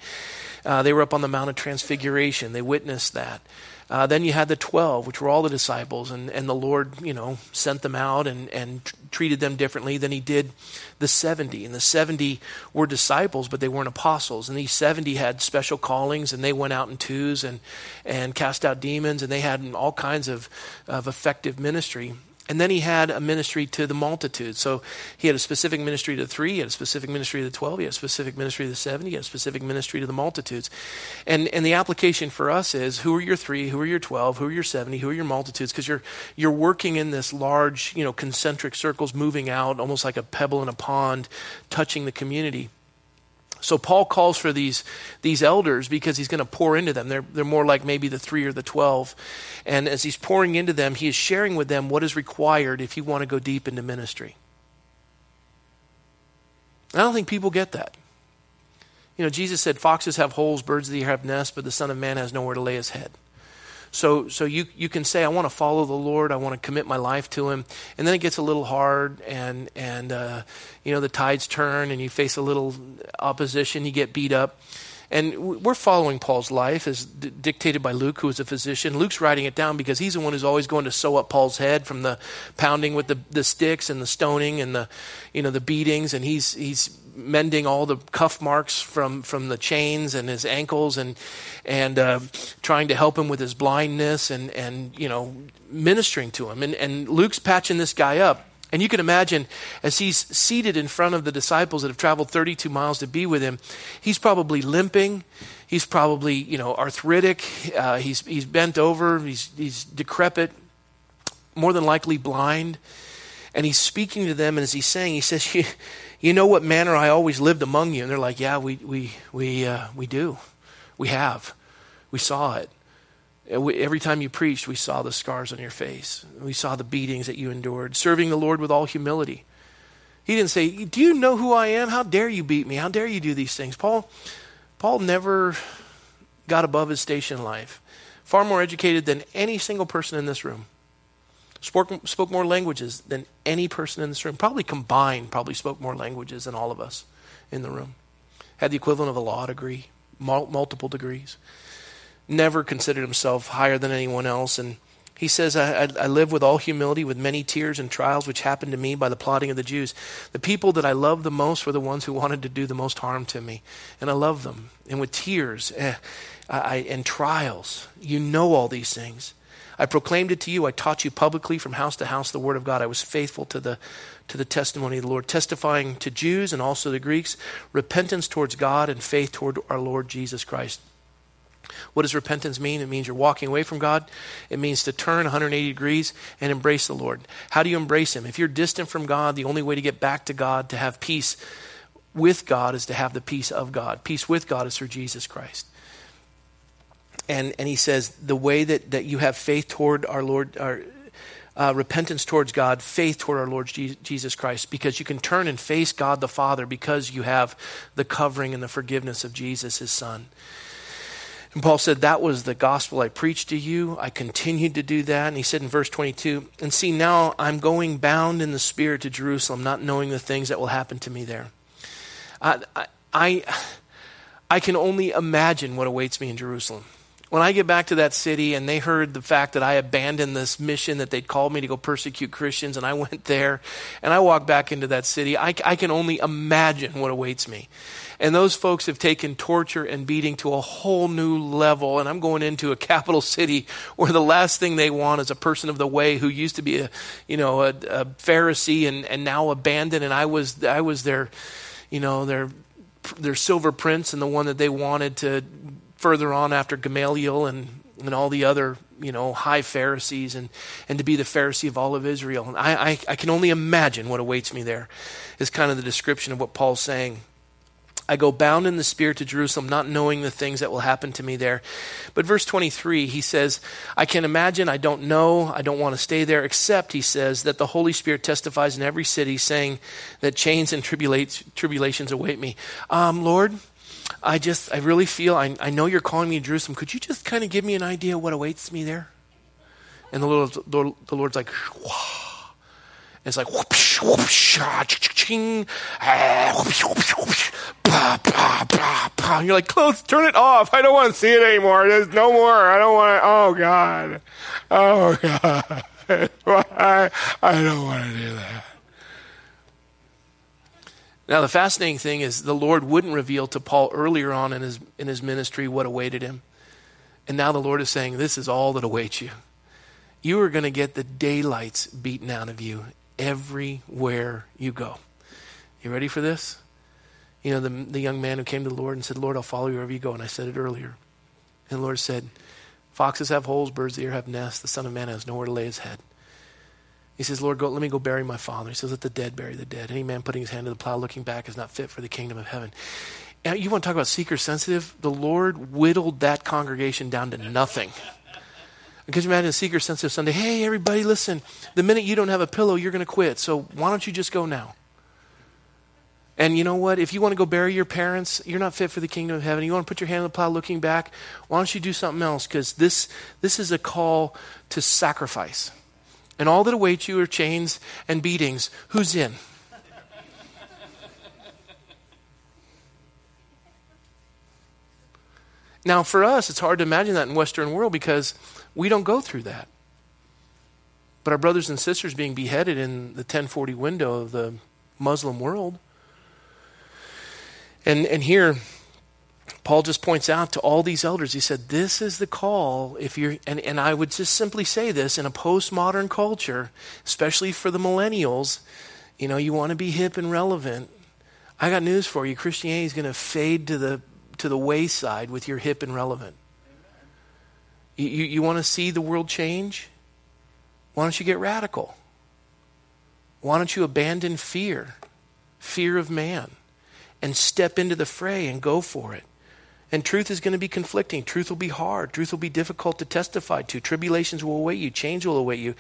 They were up on the Mount of Transfiguration. They witnessed that. Then you had the 12, which were all the disciples, and the Lord, sent them out and treated them differently than he did the 70. And the 70 were disciples, but they weren't apostles. And these 70 had special callings, and they went out in twos and cast out demons, and they had all kinds of effective ministry. And then he had a ministry to the multitude. So he had a specific ministry to the 3, he had a specific ministry to the 12, he had a specific ministry to the 70, he had a specific ministry to the multitudes. And the application for us is, who are your 3, who are your 12, who are your 70, who are your multitudes? Because you're working in this large, concentric circles, moving out almost like a pebble in a pond, touching the community. So Paul calls for these elders because he's going to pour into them. They're more like maybe the 3 or the 12. And as he's pouring into them, he is sharing with them what is required if you want to go deep into ministry. I don't think people get that. Jesus said, foxes have holes, birds of the air have nests, but the Son of Man has nowhere to lay his head. So you can say, I want to follow the Lord, I want to commit my life to him, and then it gets a little hard, and the tides turn, and you face a little opposition, you get beat up. And we're following Paul's life as dictated by Luke, who is a physician. Luke's writing it down because he's the one who's always going to sew up Paul's head from the pounding with the sticks and the stoning and the beatings, and he's mending all the cuff marks from the chains and his ankles, and trying to help him with his blindness, and ministering to him. And Luke's patching this guy up. And you can imagine, as he's seated in front of the disciples that have traveled 32 miles to be with him, he's probably limping. He's probably, arthritic. He's bent over. He's decrepit, more than likely blind. And he's speaking to them, and as he's saying, he says, you know what manner I always lived among you. And they're like, yeah, we do. We have. We saw it. Every time you preached, we saw the scars on your face. We saw the beatings that you endured, serving the Lord with all humility. He didn't say, do you know who I am? How dare you beat me? How dare you do these things? Paul never got above his station in life. Far more educated than any single person in this room. Spoke more languages than any person in this room. Probably combined, probably spoke more languages than all of us in the room. Had the equivalent of a law degree, multiple degrees. Never considered himself higher than anyone else. And he says, I live with all humility, with many tears and trials which happened to me by the plotting of the Jews. The people that I loved the most were the ones who wanted to do the most harm to me. And I love them. And with tears and trials, you know all these things. I proclaimed it to you. I taught you publicly from house to house the word of God. I was faithful to the testimony of the Lord, testifying to Jews and also the Greeks, repentance towards God and faith toward our Lord Jesus Christ. What does repentance mean? It means you're walking away from God. It means to turn 180 degrees and embrace the Lord. How do you embrace him? If you're distant from God, the only way to get back to God, to have peace with God, is to have the peace of God. Peace with God is through Jesus Christ. And he says, the way that you have faith toward our Lord, repentance towards God, faith toward our Lord Jesus Christ, because you can turn and face God the Father because you have the covering and the forgiveness of Jesus, his son. And Paul said, that was the gospel I preached to you. I continued to do that. And he said in verse 22, and see, now I'm going bound in the Spirit to Jerusalem, not knowing the things that will happen to me there. I can only imagine what awaits me in Jerusalem. When I get back to that city and they heard the fact that I abandoned this mission that they'd called me to go persecute Christians, and I went there and I walked back into that city, I can only imagine what awaits me. And those folks have taken torture and beating to a whole new level, and I'm going into a capital city where the last thing they want is a person of the way who used to be a Pharisee and now abandoned, and I was their silver prince and the one that they wanted to further on after Gamaliel and all the other, high Pharisees and to be the Pharisee of all of Israel. And I can only imagine what awaits me there is kind of the description of what Paul's saying. I go bound in the Spirit to Jerusalem, not knowing the things that will happen to me there. But verse 23, he says, I can imagine, I don't know, I don't want to stay there, except, he says, that the Holy Spirit testifies in every city saying that chains and tribulations await me. Lord, I really feel, I know you're calling me to Jerusalem. Could you just kind of give me an idea of what awaits me there? And the Lord's like, whoa. And it's like, whoopsh, whoopsh, ching, whoopsh, whoopsh, whoopsh, bah, bah, bah, bah. And you're like, close, turn it off. I don't want to see it anymore. There's no more. I don't want to, oh God. I don't want to do that. Now, the fascinating thing is the Lord wouldn't reveal to Paul earlier on in his ministry what awaited him. And now the Lord is saying, this is all that awaits you. You are going to get the daylights beaten out of you everywhere you go. You ready for this? The young man who came to the Lord and said, Lord, I'll follow you wherever you go. And I said it earlier. And the Lord said, foxes have holes, birds of the air have nests, the Son of Man has nowhere to lay his head. He says, Lord, let me go bury my father. He says, let the dead bury the dead. Any man putting his hand to the plow looking back is not fit for the kingdom of heaven. Now, you want to talk about seeker sensitive? The Lord whittled that congregation down to nothing. Could you imagine a seeker sensitive Sunday? Hey, everybody, listen. The minute you don't have a pillow, you're going to quit. So why don't you just go now? And you know what? If you want to go bury your parents, you're not fit for the kingdom of heaven. You want to put your hand on the plow looking back? Why don't you do something else? Because this is a call to sacrifice. And all that awaits you are chains and beatings. Who's in? Now, for us, it's hard to imagine that in the Western world because we don't go through that. But our brothers and sisters being beheaded in the 1040 window of the Muslim world. And here, Paul just points out to all these elders, he said, this is the call. If you're, and I would just simply say this, in a postmodern culture, especially for the millennials, you want to be hip and relevant. I got news for you. Christianity is going to fade to the wayside with your hip and relevant. You want to see the world change? Why don't you get radical? Why don't you abandon fear of man, and step into the fray and go for it? And truth is going to be conflicting. Truth will be hard. Truth will be difficult to testify to. Tribulations will await you. Change will await you.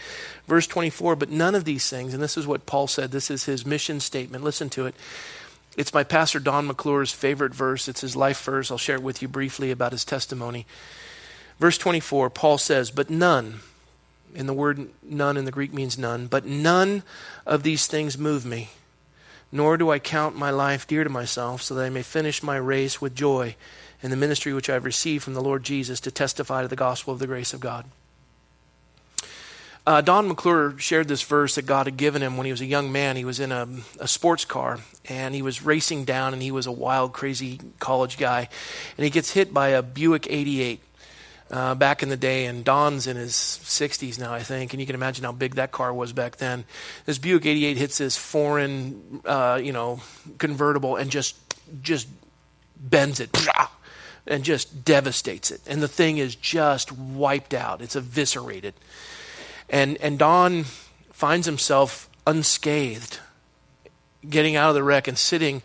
Verse 24, but none of these things, and this is what Paul said. This is his mission statement. Listen to it. It's my pastor Don McClure's favorite verse. It's his life verse. I'll share it with you briefly about his testimony. Verse 24, Paul says, but none, and the word none in the Greek means none, but none of these things move me, nor do I count my life dear to myself, so that I may finish my race with joy in the ministry which I have received from the Lord Jesus to testify to the gospel of the grace of God. Don McClure shared this verse that God had given him when he was a young man. He was in a sports car, and he was racing down, and he was a wild, crazy college guy. And he gets hit by a Buick 88 back in the day, and Don's in his 60s now, I think, and you can imagine how big that car was back then. This Buick 88 hits this foreign, convertible and just bends it. And just devastates it. And the thing is just wiped out. It's eviscerated. And Don finds himself unscathed, getting out of the wreck and sitting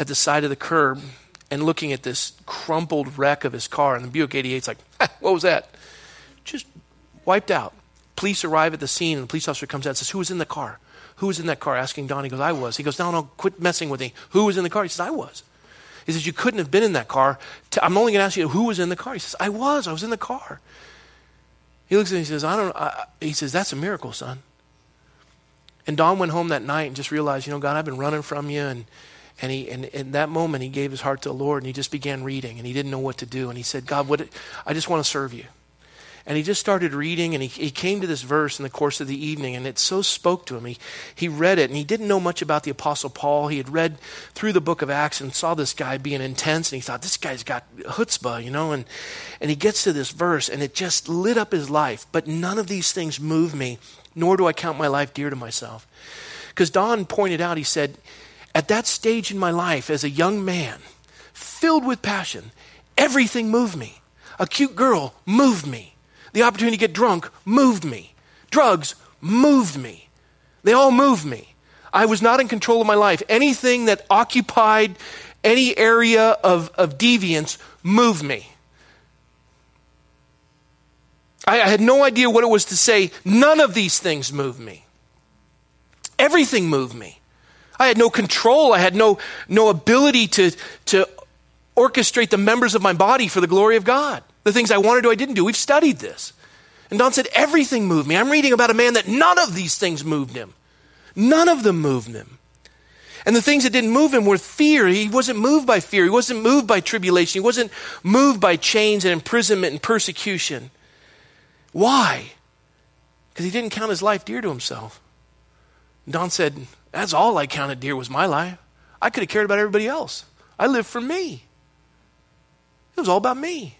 at the side of the curb and looking at this crumpled wreck of his car. And the Buick 88's like, what was that? Just wiped out. Police arrive at the scene, and the police officer comes out and says, who was in the car? Who was in that car? Asking Don. He goes, I was. He goes, no, quit messing with me. Who was in the car? He says, I was. He says, you couldn't have been in that car. I'm only going to ask you who was in the car. He says, I was in the car. He looks at me and says, he says, that's a miracle, son. And Don went home that night and just realized, God, I've been running from you. And in that moment, he gave his heart to the Lord, and he just began reading, and he didn't know what to do. And he said, God, I just want to serve you. And he just started reading, and he came to this verse in the course of the evening, and it so spoke to him. He read it, and he didn't know much about the Apostle Paul. He had read through the book of Acts and saw this guy being intense, and he thought, this guy's got chutzpah, And he gets to this verse, and it just lit up his life. But none of these things move me, nor do I count my life dear to myself. Because Don pointed out, he said, at that stage in my life as a young man, filled with passion, everything moved me. A cute girl moved me. The opportunity to get drunk moved me. Drugs moved me. They all moved me. I was not in control of my life. Anything that occupied any area of deviance moved me. I had no idea what it was to say, none of these things moved me. Everything moved me. I had no control. I had no ability to orchestrate the members of my body for the glory of God. The things I wanted to, I didn't do. We've studied this. And Don said, everything moved me. I'm reading about a man that none of these things moved him. None of them moved him. And the things that didn't move him were fear. He wasn't moved by fear. He wasn't moved by tribulation. He wasn't moved by chains and imprisonment and persecution. Why? Because he didn't count his life dear to himself. And Don said, that's all I counted dear was my life. I could have cared about everybody else. I lived for me. It was all about me.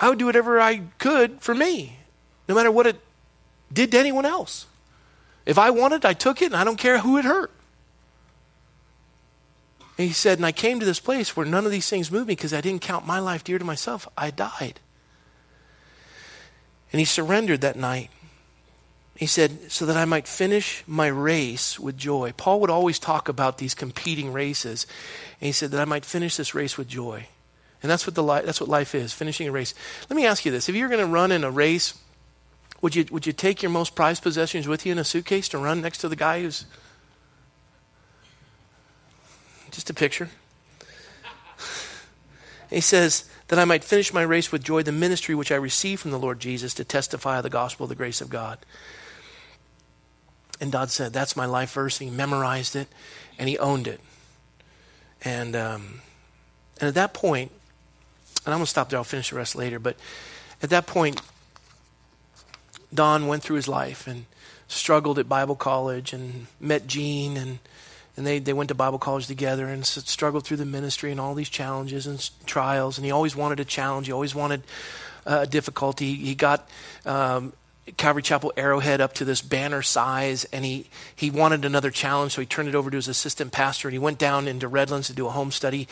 I would do whatever I could for me, no matter what it did to anyone else. If I wanted, I took it, and I don't care who it hurt. And he said, and I came to this place where none of these things moved me because I didn't count my life dear to myself. I died. And he surrendered that night. He said, so that I might finish my race with joy. Paul would always talk about these competing races. And he said that I might finish this race with joy. And that's what life is, finishing a race. Let me ask you this. If you're going to run in a race, would you take your most prized possessions with you in a suitcase to run next to the guy who's just a picture? He says, that I might finish my race with joy, the ministry which I received from the Lord Jesus to testify the gospel of the grace of God. And Dodd said, that's my life verse. And he memorized it, and he owned it. And at that point, and I'm going to stop there. I'll finish the rest later. But at that point, Don went through his life and struggled at Bible college and met Gene. And they went to Bible college together and struggled through the ministry and all these challenges and trials. And he always wanted a challenge. He always wanted difficulty. He got Calvary Chapel Arrowhead up to this banner size, and he wanted another challenge, so he turned it over to his assistant pastor, and he went down into Redlands to do a home study,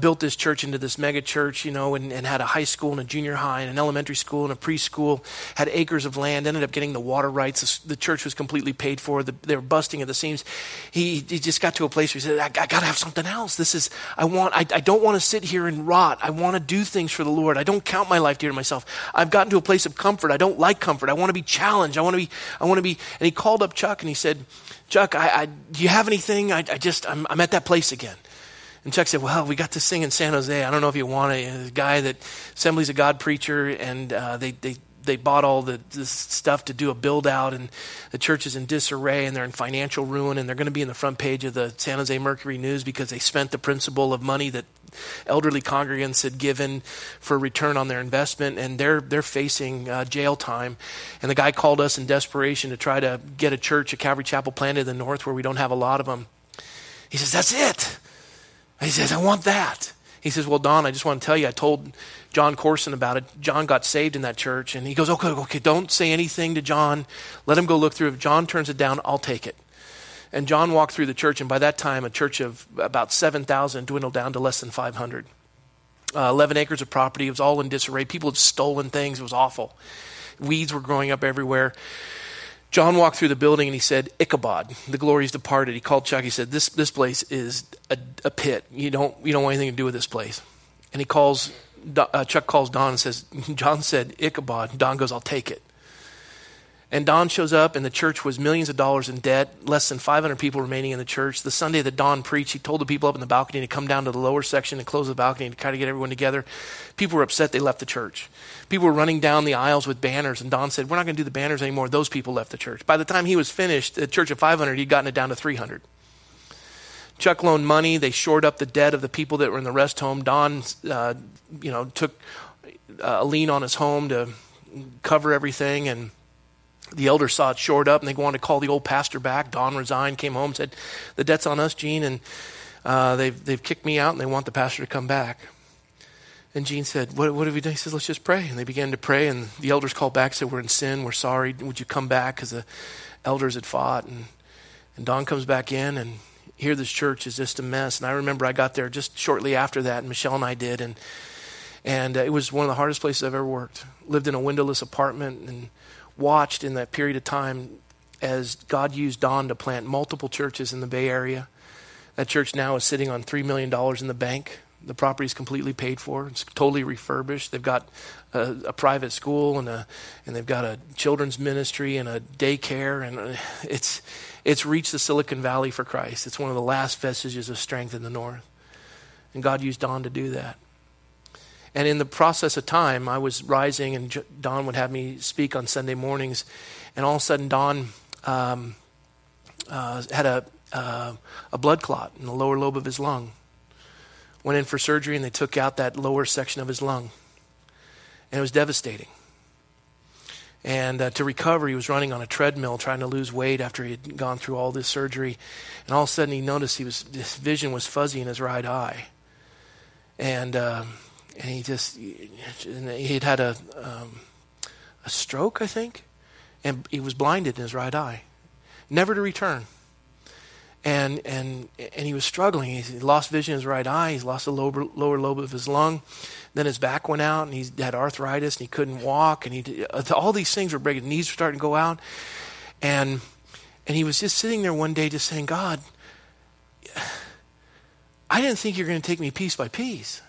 built this church into this mega church, you know, and had a high school and a junior high and an elementary school and a preschool, had acres of land, ended up getting the water rights. The church was completely paid for. They were busting at the seams. He just got to a place where he said, I got to have something else. I don't want to sit here and rot. I want to do things for the Lord. I don't count my life dear to myself. I've gotten to a place of comfort. I don't like comfort. I want to be challenged. I want to be, and he called up Chuck and he said, Chuck, do you have anything? I'm at that place again. And Chuck said, well, we got this thing in San Jose. I don't know if you want it. A guy that Assemblies of God preacher, and they bought all the stuff to do a build out, and the church is in disarray and they're in financial ruin, and they're going to be in the front page of the San Jose Mercury News because they spent the principal of money that elderly congregants had given for return on their investment, and they're facing jail time. And the guy called us in desperation to try to get a church, a Calvary Chapel planted in the north where we don't have a lot of them. He says, that's it. He says, I want that. He says, well, Don, I just want to tell you, I told John Corson about it. John got saved in that church. And he goes, okay, don't say anything to John. Let him go look through. If John turns it down, I'll take it. And John walked through the church, and by that time, a church of about 7,000 dwindled down to less than 500. 11 acres of property. It was all in disarray. People had stolen things. It was awful. Weeds were growing up everywhere. John walked through the building, and he said, Ichabod, the glory's departed. He called Chuck. He said, this place is a pit. You don't want anything to do with this place. And he calls, Chuck calls Don and says, John said, Ichabod. Don goes, I'll take it. And Don shows up, and the church was millions of dollars in debt, less than 500 people remaining in the church. The Sunday that Don preached, he told the people up in the balcony to come down to the lower section and close the balcony to try to get everyone together. People were upset they left the church. People were running down the aisles with banners, and Don said, we're not going to do the banners anymore. Those people left the church. By the time he was finished, the church of 500, he'd gotten it down to 300. Chuck loaned money. They shored up the debt of the people that were in the rest home. Don took a lien on his home to cover everything, and the elders saw it shored up, and they wanted to call the old pastor back. Don resigned, came home, said, the debt's on us, Gene, and they've kicked me out, and they want the pastor to come back. And Gene said, what have we done? He says, let's just pray. And they began to pray, and the elders called back, said, we're in sin, we're sorry, would you come back? Because the elders had fought. And Don comes back in, and here this church is just a mess. And I remember I got there just shortly after that, and Michelle and I did, and it was one of the hardest places I've ever worked. Lived in a windowless apartment, and watched in that period of time as God used Don to plant multiple churches in the Bay Area. That church now is sitting on $3 million in the bank. The property is completely paid for. It's totally refurbished. They've got a private school and they've got a children's ministry and a daycare, and it's reached the Silicon Valley for Christ. It's one of the last vestiges of strength in the north. And God used Don to do that. And in the process of time, I was rising, and Don would have me speak on Sunday mornings. And all of a sudden, Don had a blood clot in the lower lobe of his lung. Went in for surgery, and they took out that lower section of his lung. And it was devastating. And to recover, he was running on a treadmill trying to lose weight after he had gone through all this surgery. And all of a sudden, he noticed his vision was fuzzy in his right eye. And he had a stroke, I think, and he was blinded in his right eye, never to return. And he was struggling. He lost vision in his right eye. He's lost the lower lobe of his lung. Then his back went out, and he had arthritis, and he couldn't walk. And all these things were breaking. Knees were starting to go out, and he was just sitting there one day, just saying, God, I didn't think you were going to take me piece by piece.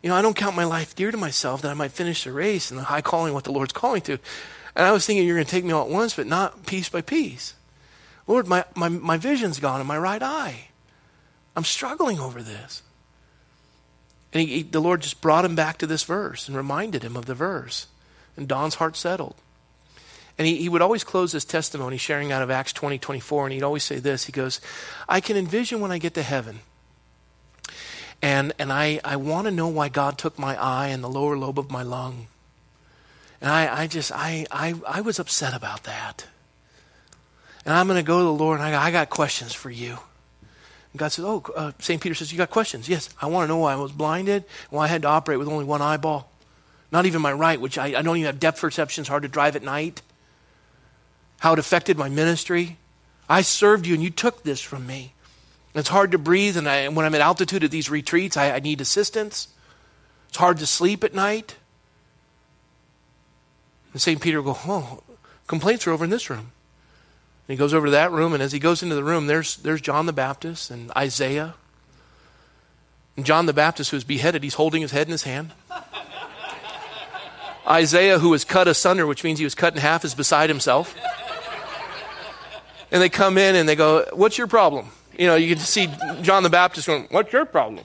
You know, I don't count my life dear to myself that I might finish the race and the high calling what the Lord's calling to. And I was thinking you're going to take me all at once, but not piece by piece. Lord, my vision's gone in my right eye. I'm struggling over this. And the Lord just brought him back to this verse and reminded him of the verse. And Don's heart settled. And he would always close his testimony sharing out of Acts 20:24, and he'd always say this. He goes, I can envision when I get to heaven. And I want to know why God took my eye and the lower lobe of my lung. And I was upset about that. And I'm going to go to the Lord, and I got questions for you. And God says, St. Peter says, you got questions? Yes, I want to know why I was blinded, why I had to operate with only one eyeball. Not even my right, which I don't even have depth perception. It's hard to drive at night. How it affected my ministry. I served you and you took this from me. It's hard to breathe, and when I'm at altitude at these retreats, I need assistance. It's hard to sleep at night. And St. Peter will go, oh, complaints are over in this room. And he goes over to that room, and as he goes into the room, there's John the Baptist and Isaiah. And John the Baptist, who's beheaded, he's holding his head in his hand. Isaiah, who was cut asunder, which means he was cut in half, is beside himself. And they come in and they go, what's your problem? You know, you can see John the Baptist going, what's your problem?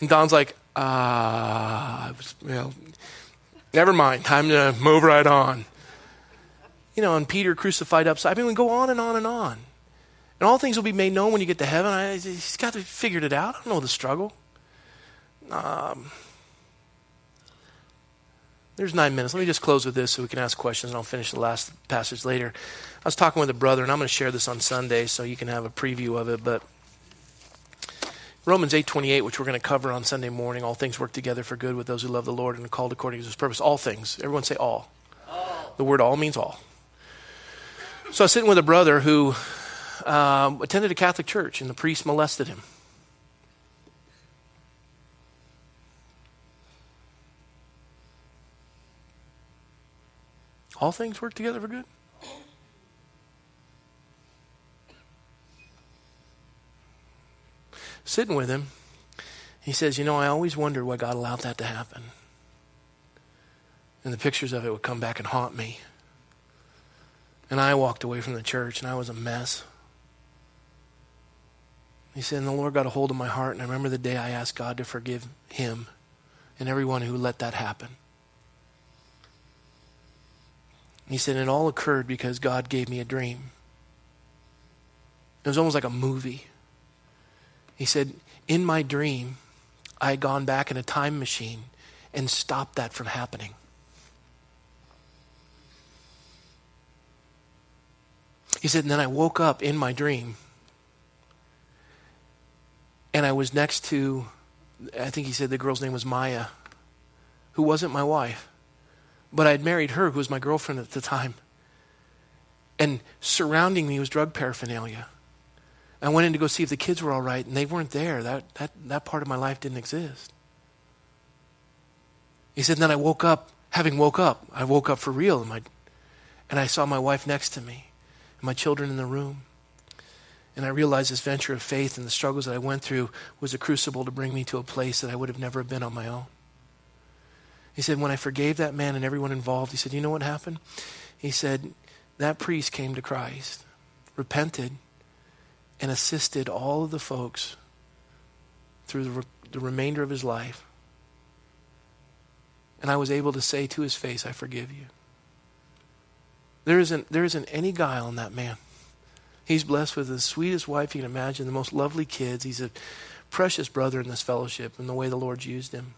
And Don's like, never mind. Time to move right on. You know, and Peter crucified upside. I mean, we go on and on and on. And all things will be made known when you get to heaven. He's got to have figured it out. I don't know the struggle. There's 9 minutes. Let me just close with this so we can ask questions, and I'll finish the last passage later. I was talking with a brother, and I'm going to share this on Sunday so you can have a preview of it. But Romans 8:28, which we're going to cover on Sunday morning, all things work together for good with those who love the Lord and are called according to his purpose. All things. Everyone say all. All. The word all means all. So I was sitting with a brother who attended a Catholic church, and the priest molested him. All things work together for good. Sitting with him, he says, you know, I always wondered why God allowed that to happen. And the pictures of it would come back and haunt me. And I walked away from the church, and I was a mess. He said, and the Lord got a hold of my heart, and I remember the day I asked God to forgive him and everyone who let that happen. He said, it all occurred because God gave me a dream. It was almost like a movie. He said, in my dream, I had gone back in a time machine and stopped that from happening. He said, and then I woke up in my dream, and I was next to, I think he said the girl's name was Maya, who wasn't my wife. But I had married her, who was my girlfriend at the time. And surrounding me was drug paraphernalia. I went in to go see if the kids were all right, and they weren't there. That part of my life didn't exist. He said, then I woke up, having woke up. I woke up for real, and I saw my wife next to me, and my children in the room. And I realized this venture of faith and the struggles that I went through was a crucible to bring me to a place that I would have never been on my own. He said, when I forgave that man and everyone involved, he said, you know what happened? He said, that priest came to Christ, repented, and assisted all of the folks through the remainder of his life. And I was able to say to his face, I forgive you. There isn't any guile in that man. He's blessed with the sweetest wife you can imagine, the most lovely kids. He's a precious brother in this fellowship and the way the Lord's used him.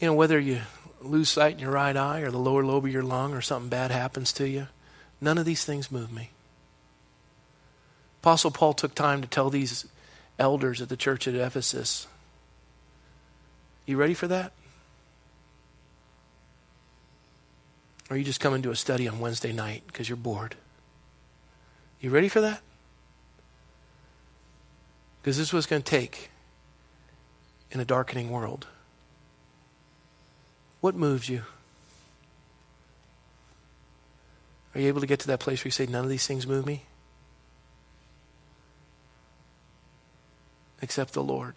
You know, whether you lose sight in your right eye or the lower lobe of your lung or something bad happens to you, none of these things move me. Apostle Paul took time to tell these elders at the church at Ephesus, you ready for that? Or are you just coming to a study on Wednesday night because you're bored? You ready for that? Because this is what it's going to take in a darkening world. What moves you? Are you able to get to that place where you say, none of these things move me? Except the Lord.